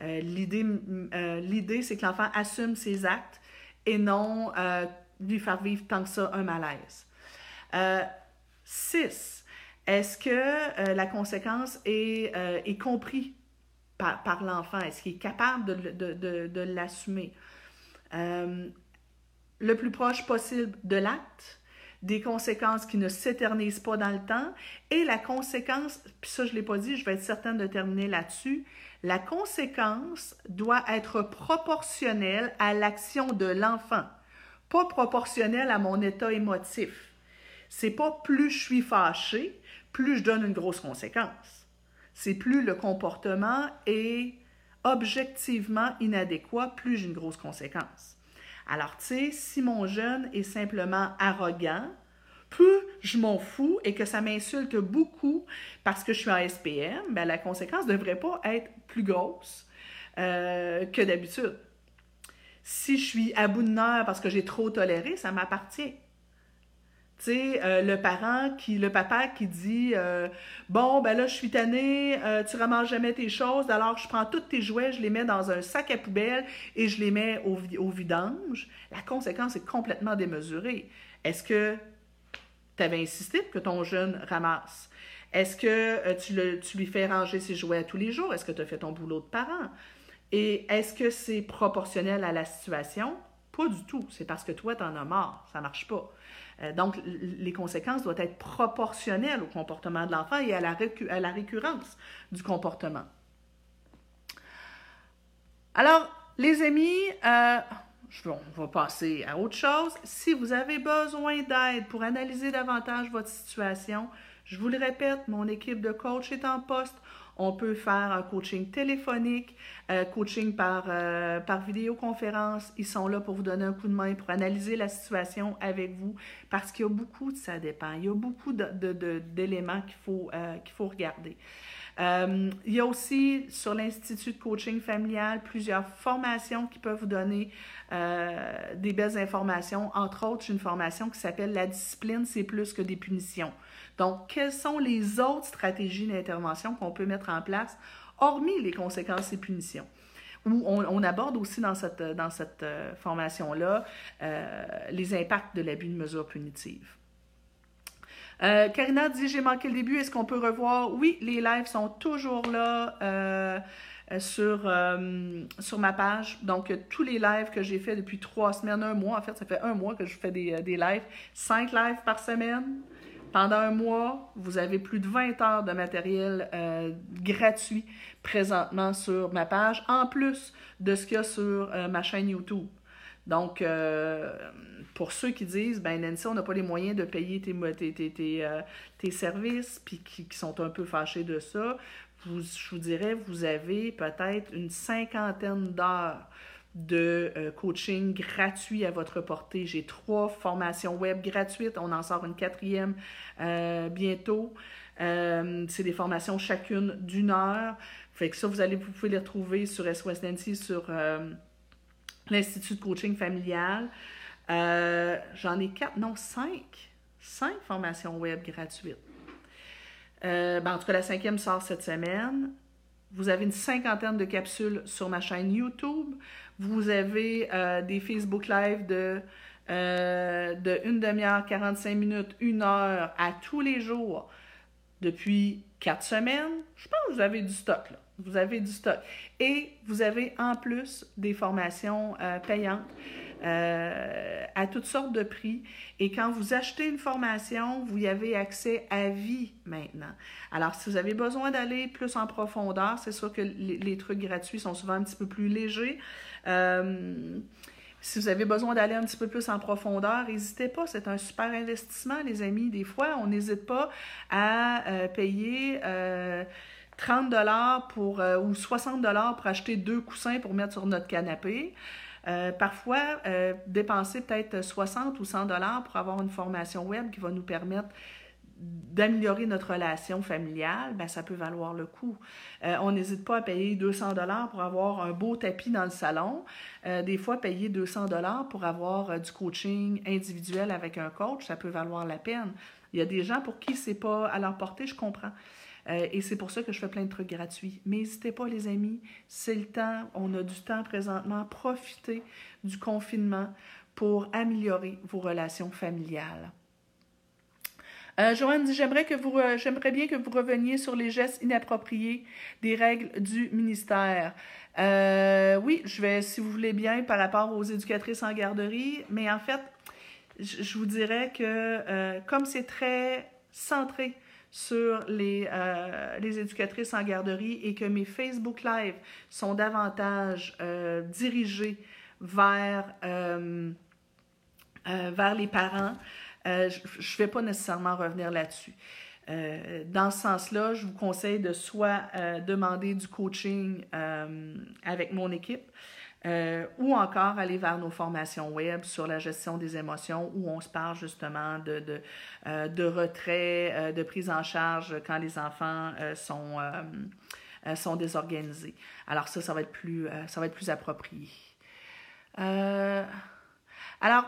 Euh, l'idée, euh, l'idée, c'est que l'enfant assume ses actes et non euh, lui faire vivre tant que ça un malaise. Euh, six. Est-ce que euh, la conséquence est, euh, est comprise par, par l'enfant? Est-ce qu'il est capable de, de, de, de l'assumer? Euh, le plus proche possible de l'acte, des conséquences qui ne s'éternisent pas dans le temps, et la conséquence, puis ça je ne l'ai pas dit, je vais être certaine de terminer là-dessus, la conséquence doit être proportionnelle à l'action de l'enfant, pas proportionnelle à mon état émotif. C'est pas plus je suis fâchée, plus je donne une grosse conséquence. C'est plus le comportement est objectivement inadéquat, plus j'ai une grosse conséquence. Alors, tu sais, si mon jeune est simplement arrogant, plus je m'en fous et que ça m'insulte beaucoup parce que je suis en S P M, bien, la conséquence ne devrait pas être plus grosse euh, que d'habitude. Si je suis à bout de nerfs parce que j'ai trop toléré, ça m'appartient. Tu sais, euh, le parent, qui, le papa qui dit euh, « Bon, ben là, je suis tannée, euh, tu ne ramasses jamais tes choses, alors je prends tous tes jouets, je les mets dans un sac à poubelle et je les mets au, au vidange. » La conséquence est complètement démesurée. Est-ce que tu avais insisté pour que ton jeune ramasse? Est-ce que euh, tu, le, tu lui fais ranger ses jouets tous les jours? Est-ce que tu as fait ton boulot de parent? Et est-ce que c'est proportionnel à la situation? Pas du tout. C'est parce que toi, tu en as marre. Ça ne marche pas. Donc, les conséquences doivent être proportionnelles au comportement de l'enfant et à la, récu- à la récurrence du comportement. Alors, les amis, euh, bon, on va passer à autre chose. Si vous avez besoin d'aide pour analyser davantage votre situation, je vous le répète, mon équipe de coach est en poste. On peut faire un coaching téléphonique, euh, coaching par, euh, par vidéoconférence. Ils sont là pour vous donner un coup de main, pour analyser la situation avec vous, parce qu'il y a beaucoup de ça dépend. Il y a beaucoup de, de, de, d'éléments qu'il faut, euh, qu'il faut regarder. Euh, il y a aussi, sur l'Institut de coaching familial, plusieurs formations qui peuvent vous donner euh, des belles informations. Entre autres, j'ai une formation qui s'appelle « La discipline, c'est plus que des punitions ». Donc, quelles sont les autres stratégies d'intervention qu'on peut mettre en place, hormis les conséquences et punitions? où on, on aborde aussi dans cette, dans cette euh, formation-là euh, les impacts de l'abus de mesures punitives. Euh, Karina dit « J'ai manqué le début, est-ce qu'on peut revoir ?» Oui, les lives sont toujours là euh, sur, euh, sur ma page. Donc, tous les lives que j'ai fait depuis trois semaines, un mois, en fait, ça fait un mois que je fais des, des lives, cinq lives par semaine. Pendant un mois, vous avez plus de vingt heures de matériel euh, gratuit présentement sur ma page, en plus de ce qu'il y a sur euh, ma chaîne YouTube. Donc, euh, pour ceux qui disent « Ben Nancy, on n'a pas les moyens de payer tes, tes, tes, tes, euh, tes services » puis qui, qui sont un peu fâchés de ça, vous, je vous dirais, vous avez peut-être une cinquantaine d'heures de euh, coaching gratuit à votre portée. J'ai trois formations web gratuites, on en sort une quatrième euh, bientôt. Euh, c'est des formations chacune d'une heure. Fait que ça, vous, allez, vous pouvez les retrouver sur S O S Nancy, sur... Euh, l'Institut de coaching familial. Euh, J'en ai quatre, non, cinq. Cinq formations web gratuites. Euh, ben, en tout cas, la cinquième sort cette semaine. Vous avez une cinquantaine de capsules sur ma chaîne YouTube. Vous avez euh, des Facebook Live de, euh, de une demi-heure, quarante-cinq minutes, une heure à tous les jours depuis quatre semaines. Je pense que vous avez du stock, là. Vous avez du stock. Et vous avez en plus des formations euh, payantes euh, à toutes sortes de prix. Et quand vous achetez une formation, vous y avez accès à vie maintenant. Alors, si vous avez besoin d'aller plus en profondeur, c'est sûr que les, les trucs gratuits sont souvent un petit peu plus légers. Euh, Si vous avez besoin d'aller un petit peu plus en profondeur, n'hésitez pas. C'est un super investissement, les amis. Des fois, on n'hésite pas à euh, payer euh, trente dollars pour, euh, ou soixante dollars pour acheter deux coussins pour mettre sur notre canapé. Euh, parfois, euh, dépenser peut-être soixante ou cent dollars pour avoir une formation web qui va nous permettre d'améliorer notre relation familiale, ben ça peut valoir le coup. Euh, on n'hésite pas à payer deux cents dollars pour avoir un beau tapis dans le salon. Euh, des fois, payer deux cents dollars pour avoir euh, du coaching individuel avec un coach, ça peut valoir la peine. Il y a des gens pour qui c'est pas à leur portée, je comprends. Euh, et c'est pour ça que je fais plein de trucs gratuits. Mais n'hésitez pas, les amis, c'est le temps, on a du temps présentement. Profitez du confinement pour améliorer vos relations familiales. Euh, Joanne dit « J'aimerais que vous, euh, j'aimerais bien que vous reveniez sur les gestes inappropriés des règles du ministère. Euh, » Oui, je vais, si vous voulez bien, par rapport aux éducatrices en garderie, mais en fait, je vous dirais que euh, comme c'est très centré sur les, euh, les éducatrices en garderie et que mes Facebook Live sont davantage euh, dirigés vers, euh, euh, vers les parents, Euh, je ne vais pas nécessairement revenir là-dessus. Euh, dans ce sens-là, je vous conseille de soit euh, demander du coaching euh, avec mon équipe euh, ou encore aller vers nos formations web sur la gestion des émotions où on se parle justement de, de, euh, de retrait, euh, de prise en charge quand les enfants euh, sont, euh, euh, sont désorganisés. Alors ça, ça va être plus, euh, ça va être plus approprié. Euh, alors...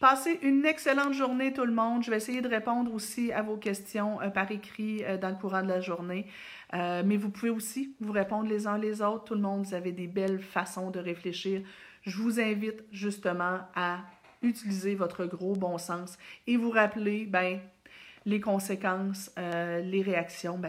Passez une excellente journée tout le monde. Je vais essayer de répondre aussi à vos questions euh, par écrit euh, dans le courant de la journée. Euh, mais vous pouvez aussi vous répondre les uns les autres. Tout le monde, vous avez des belles façons de réfléchir. Je vous invite justement à utiliser votre gros bon sens et vous rappeler ben, les conséquences, euh, les réactions. Ben,